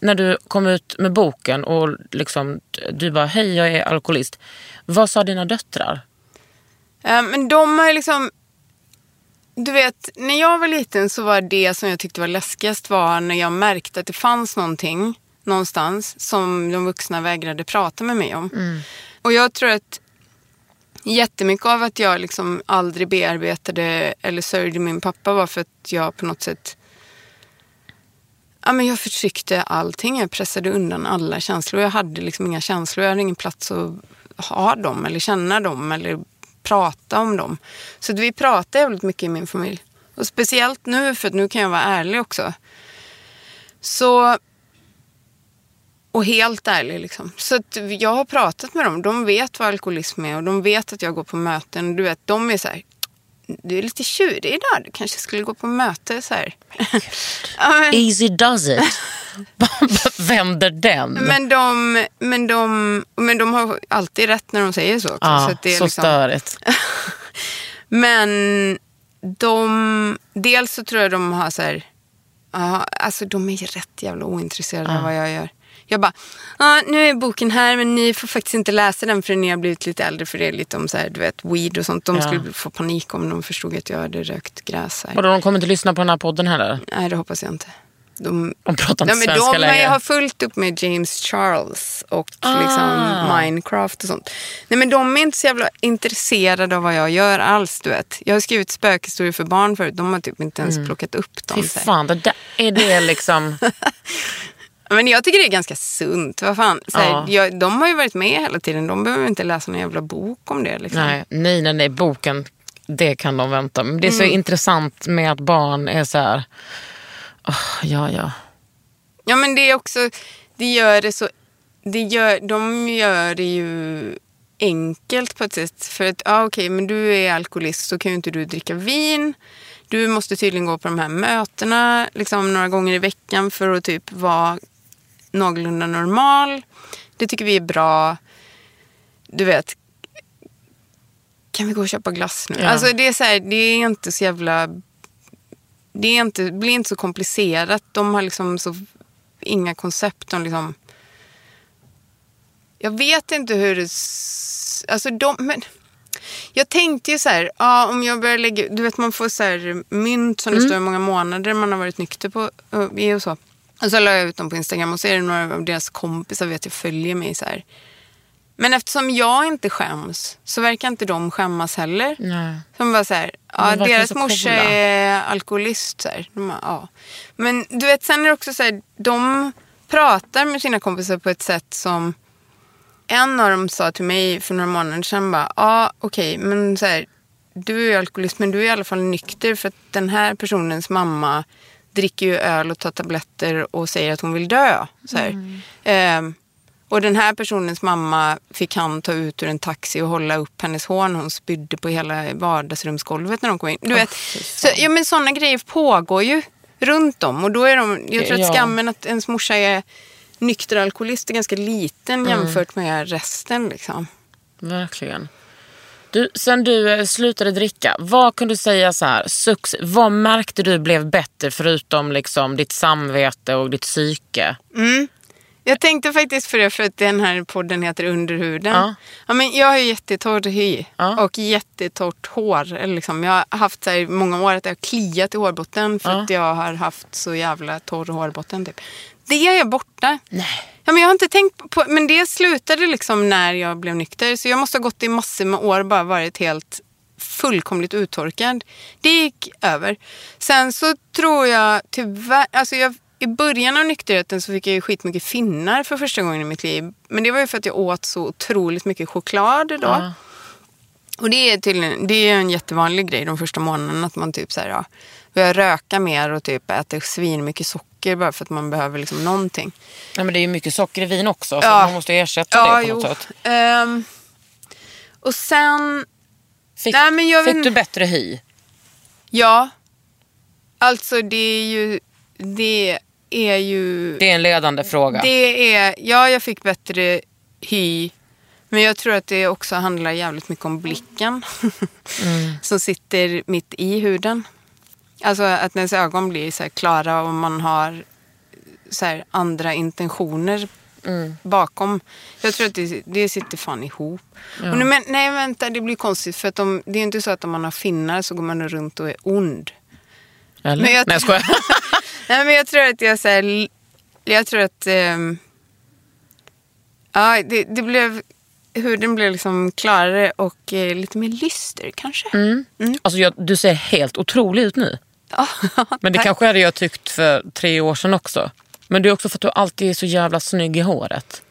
när du kom ut med boken och liksom, du bara, hej, jag är alkoholist. Vad sa dina döttrar? Men de har liksom... Du vet, när jag var liten så var det som jag tyckte var läskigast var när jag märkte att det fanns någonting någonstans som de vuxna vägrade prata med mig om. Mm. Och jag tror att jättemycket av att jag liksom aldrig bearbetade eller sörjde min pappa var för att jag på något sätt... Ja, men jag förtryckte allting. Jag pressade undan alla känslor. Jag hade liksom inga känslor. Jag hade ingen plats att ha dem eller känna dem eller prata om dem. Så vi pratade väldigt mycket i min familj. Och speciellt nu, för att nu kan jag vara ärlig också. Så... Och helt ärlig liksom. Så att jag har pratat med dem. De vet vad alkoholism är och de vet att jag går på möten. Du vet, de är så här... Du är lite tjurig idag. Du kanske skulle gå på möte så här. Men, easy does it. Vänder den. Men de har alltid rätt när de säger så. Ja, så att det är så liksom... störigt. Men de... Dels så tror jag de har så här... Alltså de är rätt jävla ointresserade av vad jag gör. Jag bara, nu är boken här, men ni får faktiskt inte läsa den förrän ni har blivit lite äldre, för det är lite om så här, du vet, weed och sånt. De skulle få panik om de förstod att jag hade rökt gräs här. Och de kommer inte lyssna på den här podden heller? Nej, det hoppas jag inte. De pratar inte svenska längre. Men jag har fullt upp med James Charles och liksom Minecraft och sånt. Nej, men de är inte så jävla intresserade av vad jag gör alls, du vet. Jag har skrivit spökhistorier för barn förut. De har typ inte ens plockat upp dem. Fy fan, det är det liksom... Men jag tycker det är ganska sunt. Vad fan? Såhär, de har ju varit med hela tiden. De behöver inte läsa någon jävla bok om det. Liksom. Nej, boken, det kan de vänta. Men det är så intressant med att barn är så här. Ja, men det är också... De gör det ju enkelt på ett sätt. För att, men du är alkoholist så kan ju inte du dricka vin. Du måste tydligen gå på de här mötena liksom några gånger i veckan för att typ vara någorlunda normal. Det tycker vi är bra. Du vet, kan vi gå och köpa glass nu? Ja. Alltså det är så här, det är inte så jävla... Det blir inte så komplicerat. De har liksom så inga koncept om liksom... Jag vet inte hur det... Alltså de... Men... Jag tänkte ju så här, om jag börjar lägga... Du vet, man får så här mynt som det står i många månader man har varit nykter på och så. Och så la jag ut dem på Instagram och så är det några av deras kompisar vet jag följer mig så här. Men eftersom jag inte skäms så verkar inte de skämmas heller. Nej. Som bara så här, deras morsa är alkoholist så här. De bara, Men du vet, sen är det också så här, de pratar med sina kompisar på ett sätt som... En av dem sa till mig för några månader sedan bara, men så här, du är alkoholist men du är i alla fall nykter för att den här personens mamma dricker ju öl och tar tabletter och säger att hon vill dö. Så här. Och den här personens mamma fick han ta ut ur en taxi och hålla upp hennes hår när hon spydde på hela vardagsrumsgolvet när de kom in. Du vet, så, men sådana grejer pågår ju runt om och då är de, jag tror att skammen att ens morsa är nykter alkoholist är ganska liten jämfört med resten liksom. Verkligen. Du, sen du slutade dricka, vad kunde du säga så här, vad märkte du blev bättre förutom liksom ditt samvete och ditt psyke? Jag tänkte faktiskt för att den här podden heter Under huden. Ja, men jag har ju jättetorr hy och jättetort hår liksom. Jag har haft så här många år att jag har kliat i hårbotten för att jag har haft så jävla torr hårbotten typ. Det är jag borta. Nej. Ja, men jag har inte tänkt på... Men det slutade liksom när jag blev nykter. Så jag måste ha gått i massor med år bara varit helt fullkomligt uttorkad. Det gick över. Sen så tror jag tyvärr, alltså jag, i början av nykterheten så fick jag ju skitmycket finnar för första gången i mitt liv. Men det var ju för att jag åt så otroligt mycket choklad då. Mm. Och det är tydligen, det är en jättevanlig grej de första månaderna att man typ så här, ja, börjar röka mer och typ äter svin mycket socker bara för att man behöver liksom någonting. Ja, men det är ju mycket socker i vin också, så man måste ersätta det på något sätt. Och sen fick du bättre hy? Ja. Alltså det är ju det är en ledande fråga. Jag fick bättre hy. Men jag tror att det också handlar jävligt mycket om blicken som sitter mitt i huden. Alltså att ens ögon blir så här klara och man har så här andra intentioner bakom. Jag tror att det sitter fan ihop. Ja. Och nu, men, nej vänta, det blir konstigt för att det är inte så att om man har finnar så går man runt och är ond. Eller? Men jag skojar. Nej, men jag tror att det blev... Huden blir liksom klarare och lite mer lyster kanske. Mm. Mm. Alltså du ser helt otrolig ut nu. Men det kanske hade jag tyckt för 3 år sedan också. Men det är också för att du alltid är så jävla snygg i håret.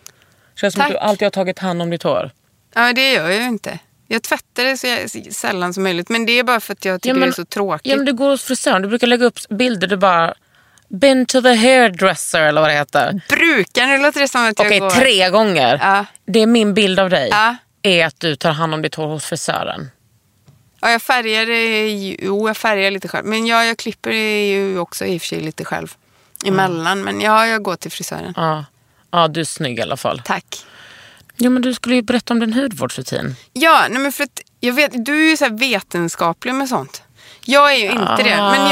Det känns som att du alltid har tagit hand om ditt hår. Ja, det gör jag ju inte. Jag tvättar det så sällan som möjligt. Men det är bara för att jag tycker det är så tråkigt. Ja, men du går hos frisören. Du brukar lägga upp bilder du bara... Been to the hairdresser eller vad det heter. Brukar, nu låter det som att jag går. Okej, 3 gånger. Ja. Det är min bild av dig. Ja. Är att du tar hand om ditt hår hos frisören. Ja, jag färgar lite själv. Men jag klipper ju också i och för sig lite själv. Emellan, men jag går till frisören. Ja. Ja, du är snygg i alla fall. Tack. Ja, men du skulle ju berätta om din hudvårdsrutin. Ja, nej men för att jag vet, du är ju så här vetenskaplig med sånt. Jag är ju inte det, men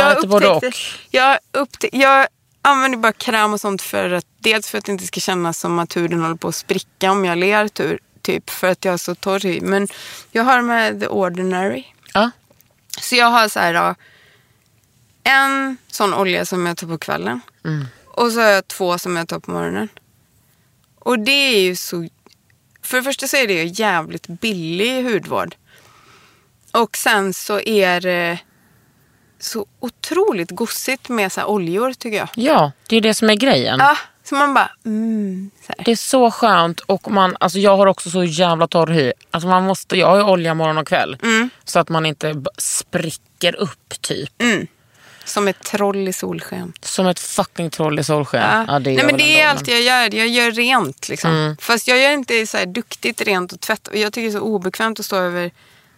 jag använder bara kräm och sånt för att dels för att det inte ska kännas som att huden håller på att spricka om jag ler typ för att jag är så torr i. Men jag har med The Ordinary. Ja. Så jag har så här en sån olja som jag tar på kvällen. Mm. Och så har jag 2 som jag tar på morgonen. Och det är ju så, för det första så är det ju jävligt billig hudvård. Och sen så är det så otroligt gossigt med så här oljor tycker jag. Ja, det är det som är grejen. Ja, så man bara så här. Det är så skönt och alltså jag har också så jävla torr hy. Alltså jag har ju olja morgon och kväll så att man inte spricker upp typ. Mm. Som ett troll i solsken. Som ett fucking troll i solsken. Ja. Ja, nej, men det är allt jag gör. Jag gör rent liksom. Mm. Fast jag gör inte så här duktigt rent och tvätt. Jag tycker det är så obekvämt att stå över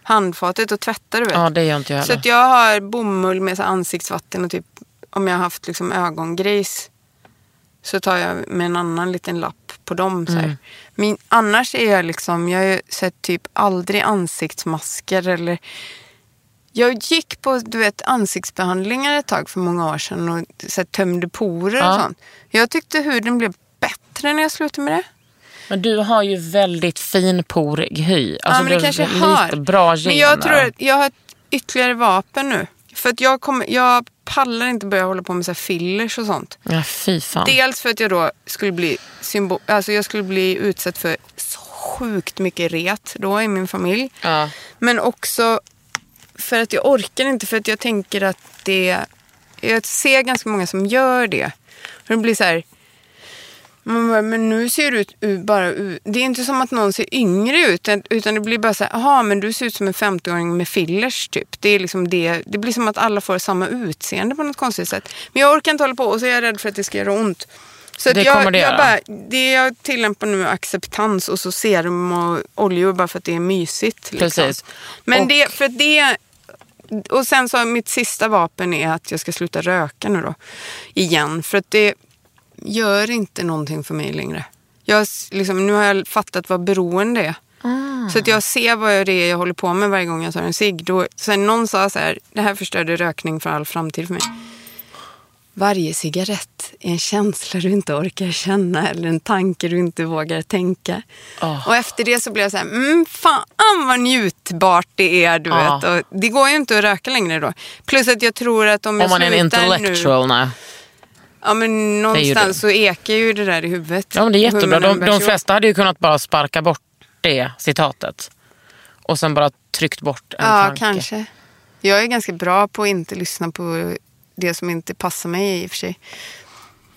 handfatet och tvättar, du vet. Ja, det gör inte jag heller. Så att jag har bomull med så ansiktsvatten och typ om jag har haft liksom ögongrejs så tar jag med en annan liten lapp på dem så här. Men annars är jag liksom jag så typ aldrig ansiktsmasker eller jag gick på du vet ansiktsbehandlingar ett tag för många år sedan och så tömde porer och sånt. Jag tyckte huden blev bättre när jag slutade med det. Men du har ju väldigt fin porig hy. Alltså ja, men det kanske jag har. Bra gener. Men jag tror att jag har ett ytterligare vapen nu. För att jag pallar inte börja hålla på med så här fillers och sånt. Ja, fy fan. Dels för att jag då skulle bli utsatt för så sjukt mycket ret då i min familj. Ja. Men också för att jag orkar inte. För att jag tänker att jag ser ganska många som gör det. Och det blir så här... Men nu ser du ut bara... Det är inte som att någon ser yngre ut. Utan det blir bara så här... Jaha, men du ser ut som en 50-åring med fillers typ. Det är liksom det. Det blir som att alla får samma utseende på något konstigt sätt. Men jag orkar inte hålla på och så är jag rädd för att det ska göra ont. Så att jag tillämpar nu acceptans och så serum och oljor bara för att det är mysigt. Liksom. Precis. Men Och sen så mitt sista vapen är att jag ska sluta röka nu då. Igen. För att det... gör inte någonting för mig längre. Nu har jag fattat vad beroende är. Så att jag ser vad det är jag håller på med varje gång jag tar en cigg. Sen någon sa så här, det här förstörde rökning för all framtid för mig. Varje cigarett är en känsla du inte orkar känna eller en tanke du inte vågar tänka. Och efter det så blir jag så här, fan vad njutbart det är, du vet. Och det går ju inte att röka längre då. Plus att jag tror att om jag man är en intellectual nu... Ja, men någonstans så ekar ju det där i huvudet. Ja, men det är jättebra. De flesta hade ju kunnat bara sparka bort det citatet. och sen bara tryckt bort en tanke. Ja, kanske. Jag är ganska bra på att inte lyssna på det som inte passar mig i och för sig.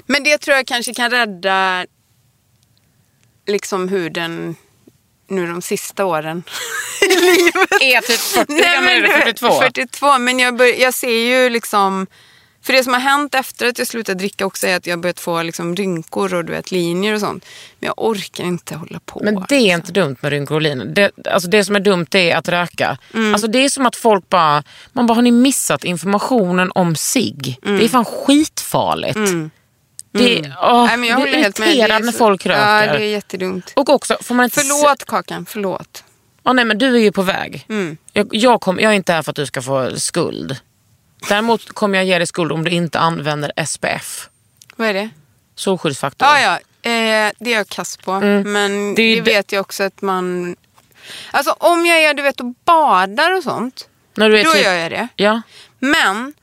Men det tror jag kanske kan rädda liksom huden nu de sista åren i livet. Är typ 40, nej, men, är 42. 42, men jag ser ju liksom... För det som har hänt efter att jag slutade dricka också är att jag börjat få liksom rynkor och du vet, linjer och sånt. Men jag orkar inte hålla på. Men det är liksom inte dumt med rynkor och linjer. Det som är dumt är att röka. Mm. Alltså det är som att folk bara... Man bara, har ni missat informationen om cigg? Mm. Det är fan skitfarligt. Mm. Det är irriterande när folk röker. Ja, det är jättedumt. Och också, får man inte förlåt, Kakan, förlåt. Ja, nej, men du är ju på väg. Mm. Jag är inte här för att du ska få skuld. Däremot kommer jag ge dig skuld om du inte använder SPF. Vad är det? Solskyddsfaktor. Ja. Det är jag kass på. Mm. Men det vet jag också att man... Alltså om jag är, du vet, och badar och sånt. När du är då gör jag det. Ja. Men...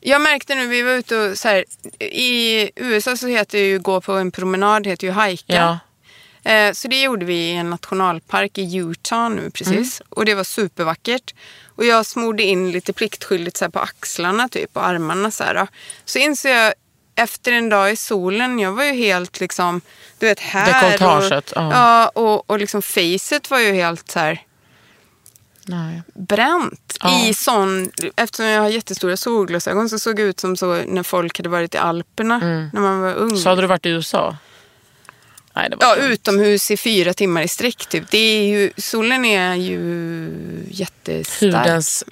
Jag märkte nu, vi var ute och så här, i USA så heter det ju gå på en promenad, det heter ju hajka. Ja. Så det gjorde vi i en nationalpark i Utah nu precis. Mm. Och det var supervackert. Och jag smorde in lite pliktskyldigt så här, på axlarna typ och armarna så här. Då. Så insåg jag efter en dag i solen, jag var ju helt liksom, du vet här. Dekoltaget. Ja, och liksom facet var ju helt så här. Nej. Bränt i sån, eftersom jag har jättestora solglasögon så såg det ut som så när folk hade varit i Alperna när man var ung. Så hade du varit i USA? Nej, det var utomhus i 4 timmar i sträck typ. Det är ju, solen är ju jättestark. Hudens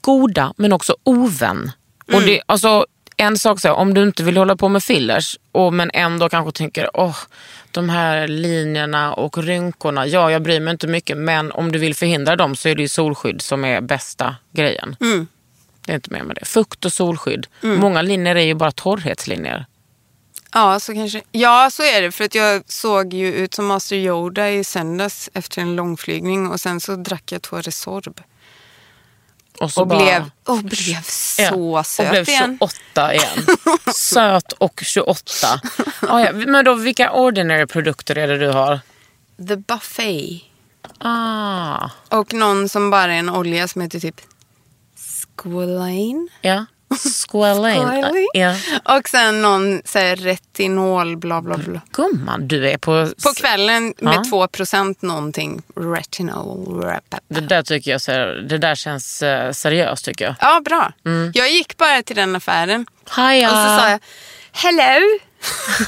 goda men också ovän. Och det, alltså en sak så här, om du inte vill hålla på med fillers men ändå kanske tänker de här linjerna och rynkorna, jag bryr mig inte mycket, men om du vill förhindra dem så är det ju solskydd som är bästa grejen. Det är inte mer med det. Fukt och solskydd. Många linjer är ju bara torrhetslinjer. Ja, så kanske. Ja, så är det, för att jag såg ju ut som Master Yoda i söndags efter en långflygning och sen så drack jag 2 Resorb. Och blev så söt igen. Och blev 28 igen. Söt och 28. Men då, vilka ordinary produkter är det du har? The buffet. Ah. Och någon som bara är en olja som heter typ squalane. Ja, squalane. Ja. Och sen någon så här, retinol, bla bla bla. Gumman, du är på... På kvällen med 2% någonting. Retinol. Det där tycker jag, det där känns seriöst tycker jag. Ja, bra. Jag gick bara till den affären. Hiya. Och så sa jag, hello.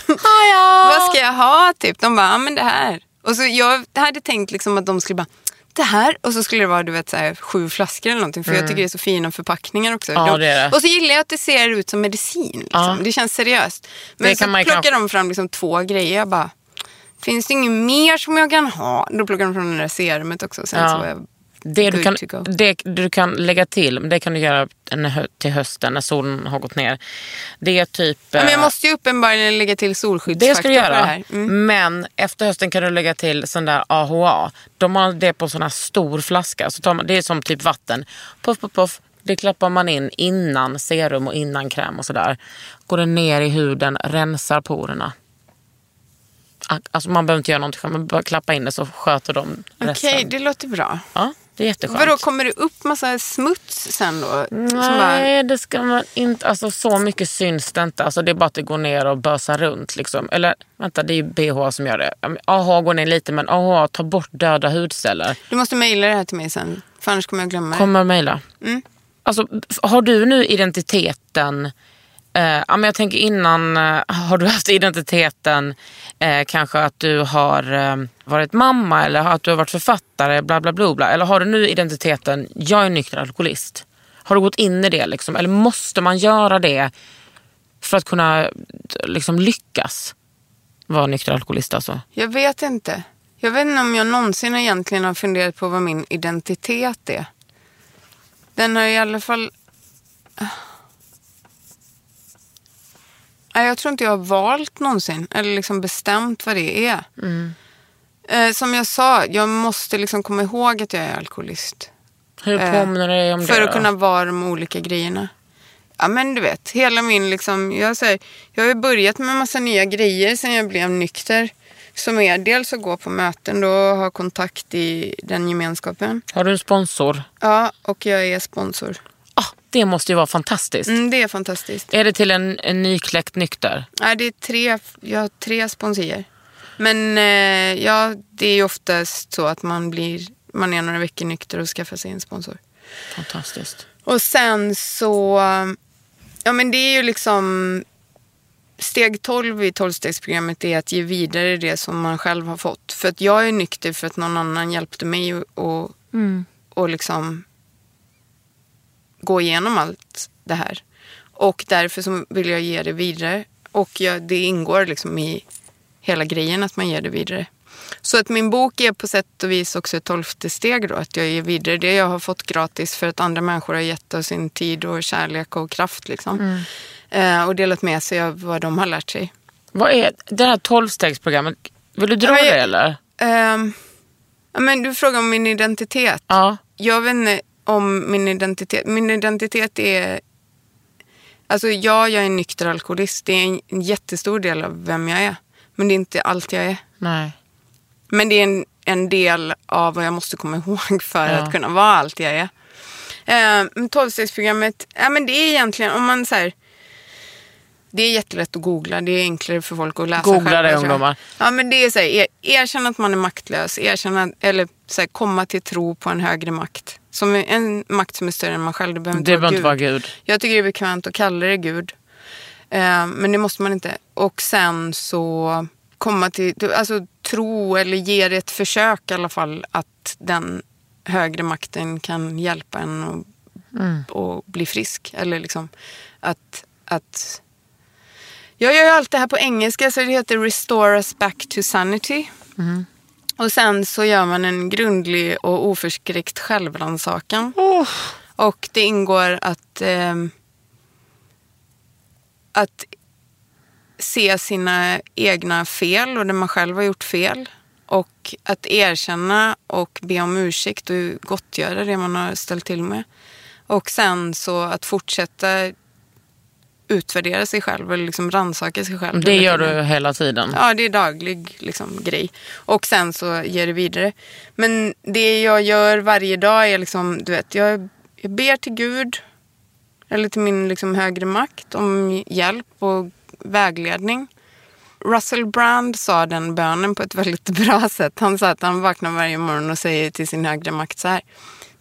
Hiya. Vad ska jag ha typ? De bara, men det här. Och så jag hade tänkt liksom att de skulle bara... det här, och så skulle det vara, du vet, så här, 7 flaskor eller någonting, för jag tycker det är så fina förpackningar också. Ja, det är det. Och så gillar jag att det ser ut som medicin liksom. Det känns seriöst. Men så plockar de fram liksom 2 grejer, jag bara, finns det inget mer som jag kan ha? Då plockar de fram det där serumet också, sen så jag det du kan lägga till, det kan du göra till hösten när solen har gått ner. Det är typ... Men jag måste ju uppenbarligen lägga till solskyddsfaktor. Det ska du göra. Men efter hösten kan du lägga till sån där AHA. De har det på sån här stor flaska. Så tar man, det är som typ vatten. Puff, puff, puff. Det klappar man in innan serum och innan kräm och sådär. Går det ner i huden, rensar porerna. Alltså man behöver inte göra någonting, man bara klappa in det så sköter de resten. Okej, det låter bra. Ja. Det är jätteskönt. Vadå, kommer det upp massa smuts sen då? Nej, det ska man inte, alltså så mycket syns det inte. Alltså det är bara att det går ner och bösar runt liksom. Eller vänta, det är ju BH som gör det. AH går ner lite, men AH tar bort döda hudceller. Du måste mejla det här till mig sen, för annars kommer jag glömma det. Kommer mejla. Alltså, har du nu identiteten... men jag tänker innan, har du haft identiteten kanske att du har varit mamma eller att du har varit författare, bla bla bla bla, eller har du nu identiteten jag är nykter alkoholist? Har du gått in i det liksom, eller måste man göra det för att kunna liksom lyckas vara nykter alkoholist alltså? Jag vet inte om jag någonsin egentligen har funderat på vad min identitet är. Den har i alla fall... Jag tror inte jag har valt någonsin eller liksom bestämt vad det är. Som jag sa, jag måste liksom komma ihåg att jag är alkoholist. Hur påminner du dig om det? För att kunna vara de olika grejerna. Ja, men du vet, hela min liksom, jag har ju börjat med massa nya grejer sen jag blev nykter. som är dels att gå på möten då och ha kontakt i den gemenskapen. Har du en sponsor? Ja, och jag är sponsor. Ah, det måste ju vara fantastiskt. Mm, det är fantastiskt. Är det till en nykläckt nykter? Nej, det är jag har 3 sponsorer. Men ja, det är ju oftast så att man är några veckor nykter och skaffar sig en sponsor. Fantastiskt. Och sen så, ja men det är ju liksom steg 12 i 12-stegsprogrammet är att ge vidare det som man själv har fått. För att jag är nykter för att någon annan hjälpte mig och liksom gå igenom allt det här. Och därför så vill jag ge det vidare. Och det ingår liksom i hela grejen att man ger det vidare. Så att min bok är på sätt och vis också ett 12:e steg då, att jag ger vidare det jag har fått gratis för att andra människor har gett av sin tid och kärlek och kraft liksom. Och delat med sig av vad de har lärt sig. Vad är det här 12-stegsprogrammet? Vill du dra det eller? Men du frågar om min identitet. Ja. Jag vet inte om min identitet. Min identitet är... Alltså jag är en nykter alkoholist. Det är en jättestor del av vem jag är. Men det är inte allt jag är. Nej. Men det är en del av vad jag måste komma ihåg för att kunna vara allt jag är. 12-stegsprogrammet... Ja, men det är egentligen... Om man så här... Det är jättelätt att googla. Det är enklare för folk att läsa. Googla det, ungdomar. Ja, men det är så här, erkänna att man är maktlös. Erkänna, eller så här, komma till tro på en högre makt. Som en makt som är större än man själv. Det behöver inte vara Gud. Jag tycker det är bekvämt att kalla det Gud. Men det måste man inte. Och sen så komma till... Alltså tro eller ge det ett försök i alla fall. Att den högre makten kan hjälpa en och bli frisk. Eller liksom att jag gör ju allt det här på engelska så det heter Restore us back to sanity. Mm. Och sen så gör man en grundlig och oförskräckt självrannsakan. Oh. Och det ingår att se sina egna fel och det man själv har gjort fel. Och att erkänna och be om ursäkt och gottgöra det man har ställt till med. Och sen så att fortsätta... utvärdera sig själv eller liksom rannsaka sig själv. Det gör du hela tiden. Ja, det är daglig liksom, grej. Och sen så ger det vidare. Men det jag gör varje dag är liksom, du vet, jag ber till Gud eller till min liksom, högre makt om hjälp och vägledning. Russell Brand sa den bönen på ett väldigt bra sätt. Han sa att han vaknar varje morgon och säger till sin högre makt så här: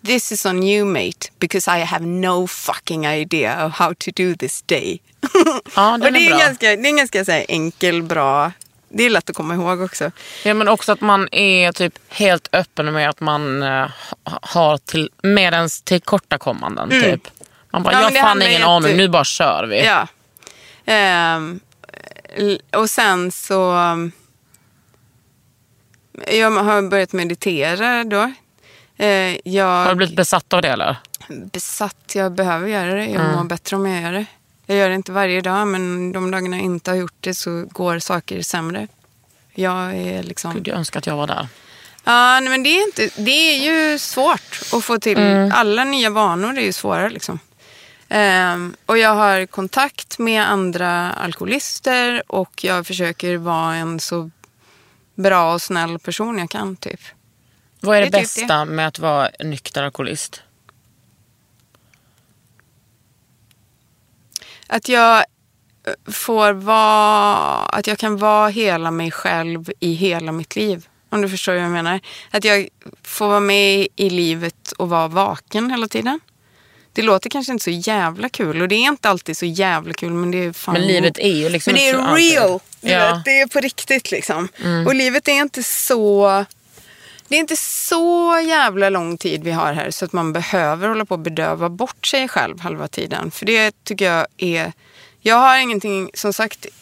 This is on you, mate, because I have no fucking idea of how to do this day. Ja, den och det är bra. Det är ganska så här, enkel, bra. Det är lätt att komma ihåg också. Ja, men också att man är typ helt öppen med att man har med ens tillkortakommanden typ. Man bara, jag fan ingen aning, nu bara kör vi. Ja. Och sen så jag har börjat meditera då. Har du blivit besatt av det eller? Besatt, jag behöver göra det. Jag mår bättre om jag gör det. Jag gör det inte varje dag, men de dagarna jag inte har gjort det så går saker sämre. Jag är liksom... Gud, jag önskar att jag var där. Ja, men det är ju svårt att få till. Alla nya vanor är ju svåra liksom. Och jag har kontakt med andra alkoholister och jag försöker vara en så bra och snäll person jag kan typ. Vad är det bästa med att vara nykter alkoholist? Att jag att jag kan vara hela mig själv i hela mitt liv. Om du förstår vad jag menar. Att jag får vara med i livet och vara vaken hela tiden. Det låter kanske inte så jävla kul. Och det är inte alltid så jävla kul. Men, det är fan... men livet är ju liksom... Men det är real. Ja. Det är på riktigt liksom. Mm. Och livet är inte så... Det är inte så jävla lång tid vi har här så att man behöver hålla på att bedöva bort sig själv halva tiden. För det tycker jag är... Jag har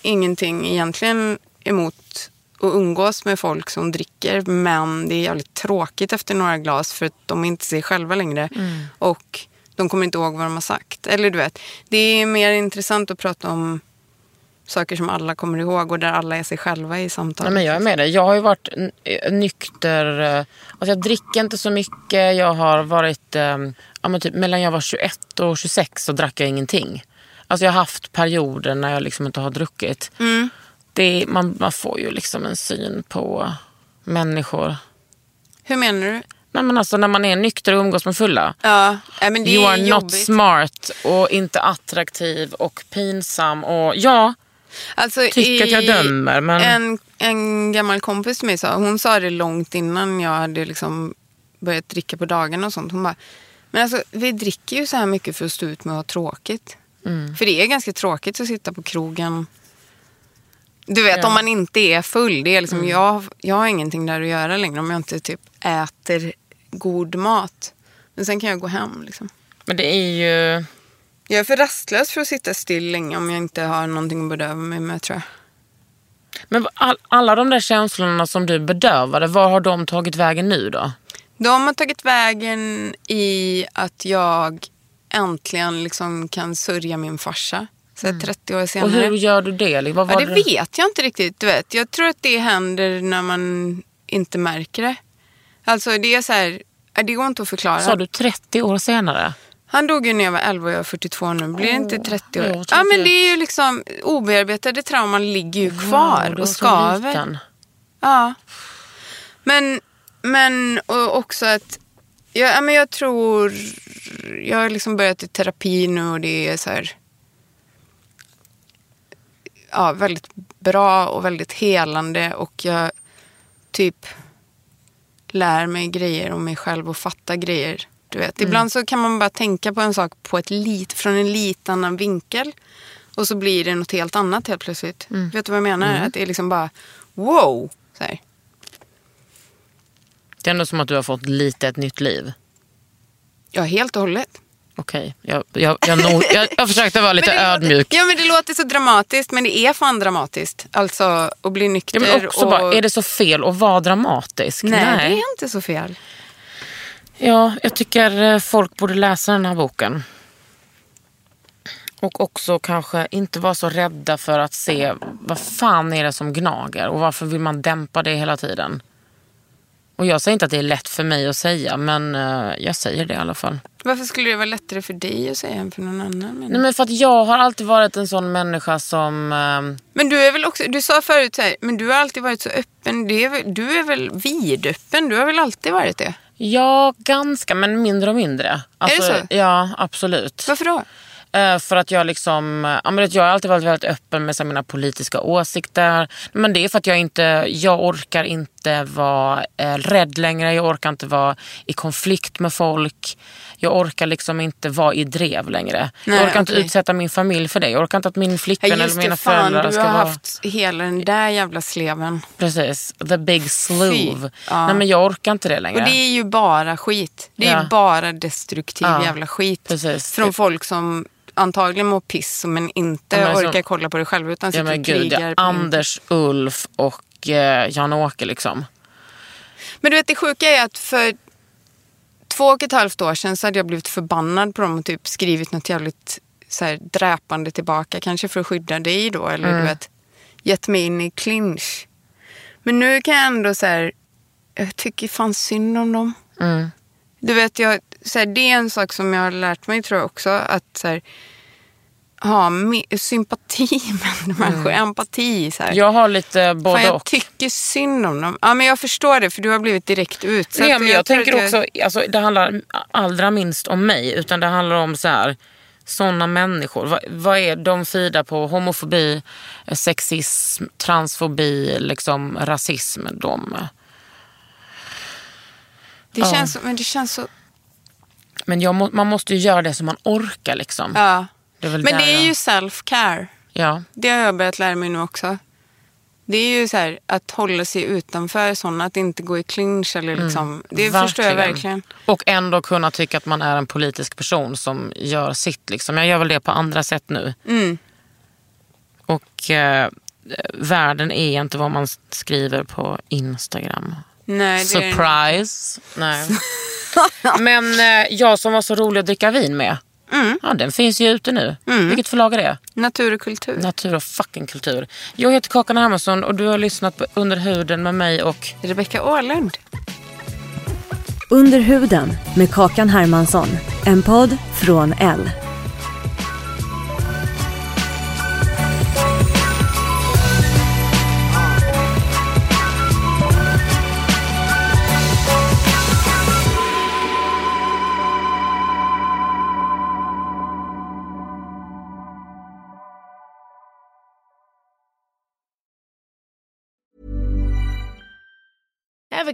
ingenting egentligen emot att umgås med folk som dricker. Men det är jävligt tråkigt efter några glas för att de inte ser själva längre. Mm. Och de kommer inte ihåg vad de har sagt. Eller du vet, det är mer intressant att prata om saker som alla kommer ihåg och där alla är sig själva i samtalet. Nej, men jag är med dig. Jag har ju varit nykter. Alltså jag dricker inte så mycket. Jag har varit... Ja, men typ, mellan jag var 21 och 26 så drack jag ingenting. Alltså jag har haft perioder när jag liksom inte har druckit. det är, man får ju liksom en syn på människor. Hur menar du? Nej, men alltså när man är nykter och umgås med fulla. Ja, men det är you are jobbigt. Not smart och inte attraktiv och pinsam och ja, alltså, tycker att jag dömer. Men... En gammal kompis med mig sa, hon sa det långt innan jag hade liksom börjat dricka på dagen och sånt. Hon bara, men alltså vi dricker ju så här mycket för att stå ut med att ha tråkigt. Mm. För det är ganska tråkigt att sitta på krogen. Du vet, ja. Om man inte är full, det är liksom, jag har ingenting där att göra längre om jag inte typ äter god mat. Men sen kan jag gå hem liksom. Men det är ju... Jag är för rastlös för att sitta still länge om jag inte har någonting att bedöva mig med, tror jag. Men alla de där känslorna som du bedövade, var har de tagit vägen nu då? De har tagit vägen i att jag äntligen liksom kan sörja min farsa. Så 30 år senare. Och hur gör du det? Vad var det vet jag inte riktigt. Du vet. Jag tror att det händer när man inte märker det. Alltså det är så här, det går inte att förklara. Sa du 30 år senare? Han dog ju när jag var 11 och jag är 42 nu. Blir inte 30 år? Ja, men det är ju liksom obearbetade trauman ligger ju kvar och skaver. Ja. Men och också att men jag tror jag har liksom börjat i terapi nu och det är så här väldigt bra och väldigt helande och jag typ lär mig grejer om mig själv och fatta grejer. Du vet, ibland så kan man bara tänka på en sak på från en lite annan vinkel och så blir det något helt annat helt plötsligt. Vet du vad jag menar? Att det är liksom bara wow! Så här. Det är ändå som att du har fått lite ett nytt liv. Ja, helt och hållet. Okej, jag försökte vara lite ödmjuk. Ja, men det låter så dramatiskt, men det är fan dramatiskt. Alltså, att bli nykter. Ja, men också och... bara, är det så fel att vara dramatisk? Nej, det är inte så fel. Ja, jag tycker folk borde läsa den här boken. Och också kanske inte vara så rädda för att se vad fan är det som gnager och varför vill man dämpa det hela tiden. Och jag säger inte att det är lätt för mig att säga, men jag säger det i alla fall. Varför skulle det vara lättare för dig att säga än för någon annan? Nej, men för att jag har alltid varit en sån människa som... Men du är väl också, du sa förut så här, men du har alltid varit så öppen. Du är väl vidöppen, du har väl alltid varit det? Ja, ganska, men mindre och mindre. Alltså, är det så? Ja, absolut. Varför då? För att jag liksom... jag har alltid varit väldigt öppen med mina politiska åsikter. Men det är för att jag orkar inte vara rädd längre. Jag orkar inte vara i konflikt med folk. Jag orkar liksom inte vara i drev längre. Nej, jag orkar inte utsätta min familj för det. Jag orkar inte att min flickvän eller mina föräldrar ska vara... Du har haft hela den där jävla sleven. Precis, the big slew. Ja. Nej, men jag orkar inte det längre. Och det är ju bara skit. Det är ju bara destruktiv jävla skit. Precis. Från folk som... antagligen mår piss men inte orkar kolla på det själv utan sitter och krigar. Anders, Ulf och Jan-Åke liksom. Men du vet, det sjuka är att för 2,5 år sedan så hade jag blivit förbannad på dem och typ skrivit något jävligt så här, dräpande tillbaka kanske för att skydda dig då eller du vet, gett mig in i clinch. Men nu kan jag ändå så här, jag tycker fan synd om dem. Mm. Du vet, jag så här, det är en sak som jag har lärt mig tror jag också att så här, ha sympati med människor, empati så här. Jag har lite både och. Jag tycker synd om dem. Ja, men jag förstår det för du har blivit direkt utsatt. Nej, men jag tänker också alltså, det handlar allra minst om mig utan det handlar om så här såna människor. Vad är de fida på? Homofobi, sexism, transfobi, liksom rasism de. Det känns men det känns så. Men man måste ju göra det som man orkar liksom. Ja. Det är väl men det är ju self-care. Ja. Det har jag börjat lära mig nu också. Det är ju så här att hålla sig utanför sådana, att inte gå i clinch eller liksom. Det förstår jag verkligen. Och ändå kunna tycka att man är en politisk person som gör sitt liksom. Jag gör väl det på andra sätt nu. Mm. Och världen är inte vad man skriver på Instagram. Nej, surprise. Nej. Men jag som var så rolig att dricka vin med. Mm. Ja, den finns ju ute nu. Mm. Vilket förlag är det? Natur och kultur. Natur och fucking kultur. Jag heter Kakan Hermansson och du har lyssnat på Under huden med mig och Rebecka Åhlund. Under huden med Kakan Hermansson. En podd från Elle. Ever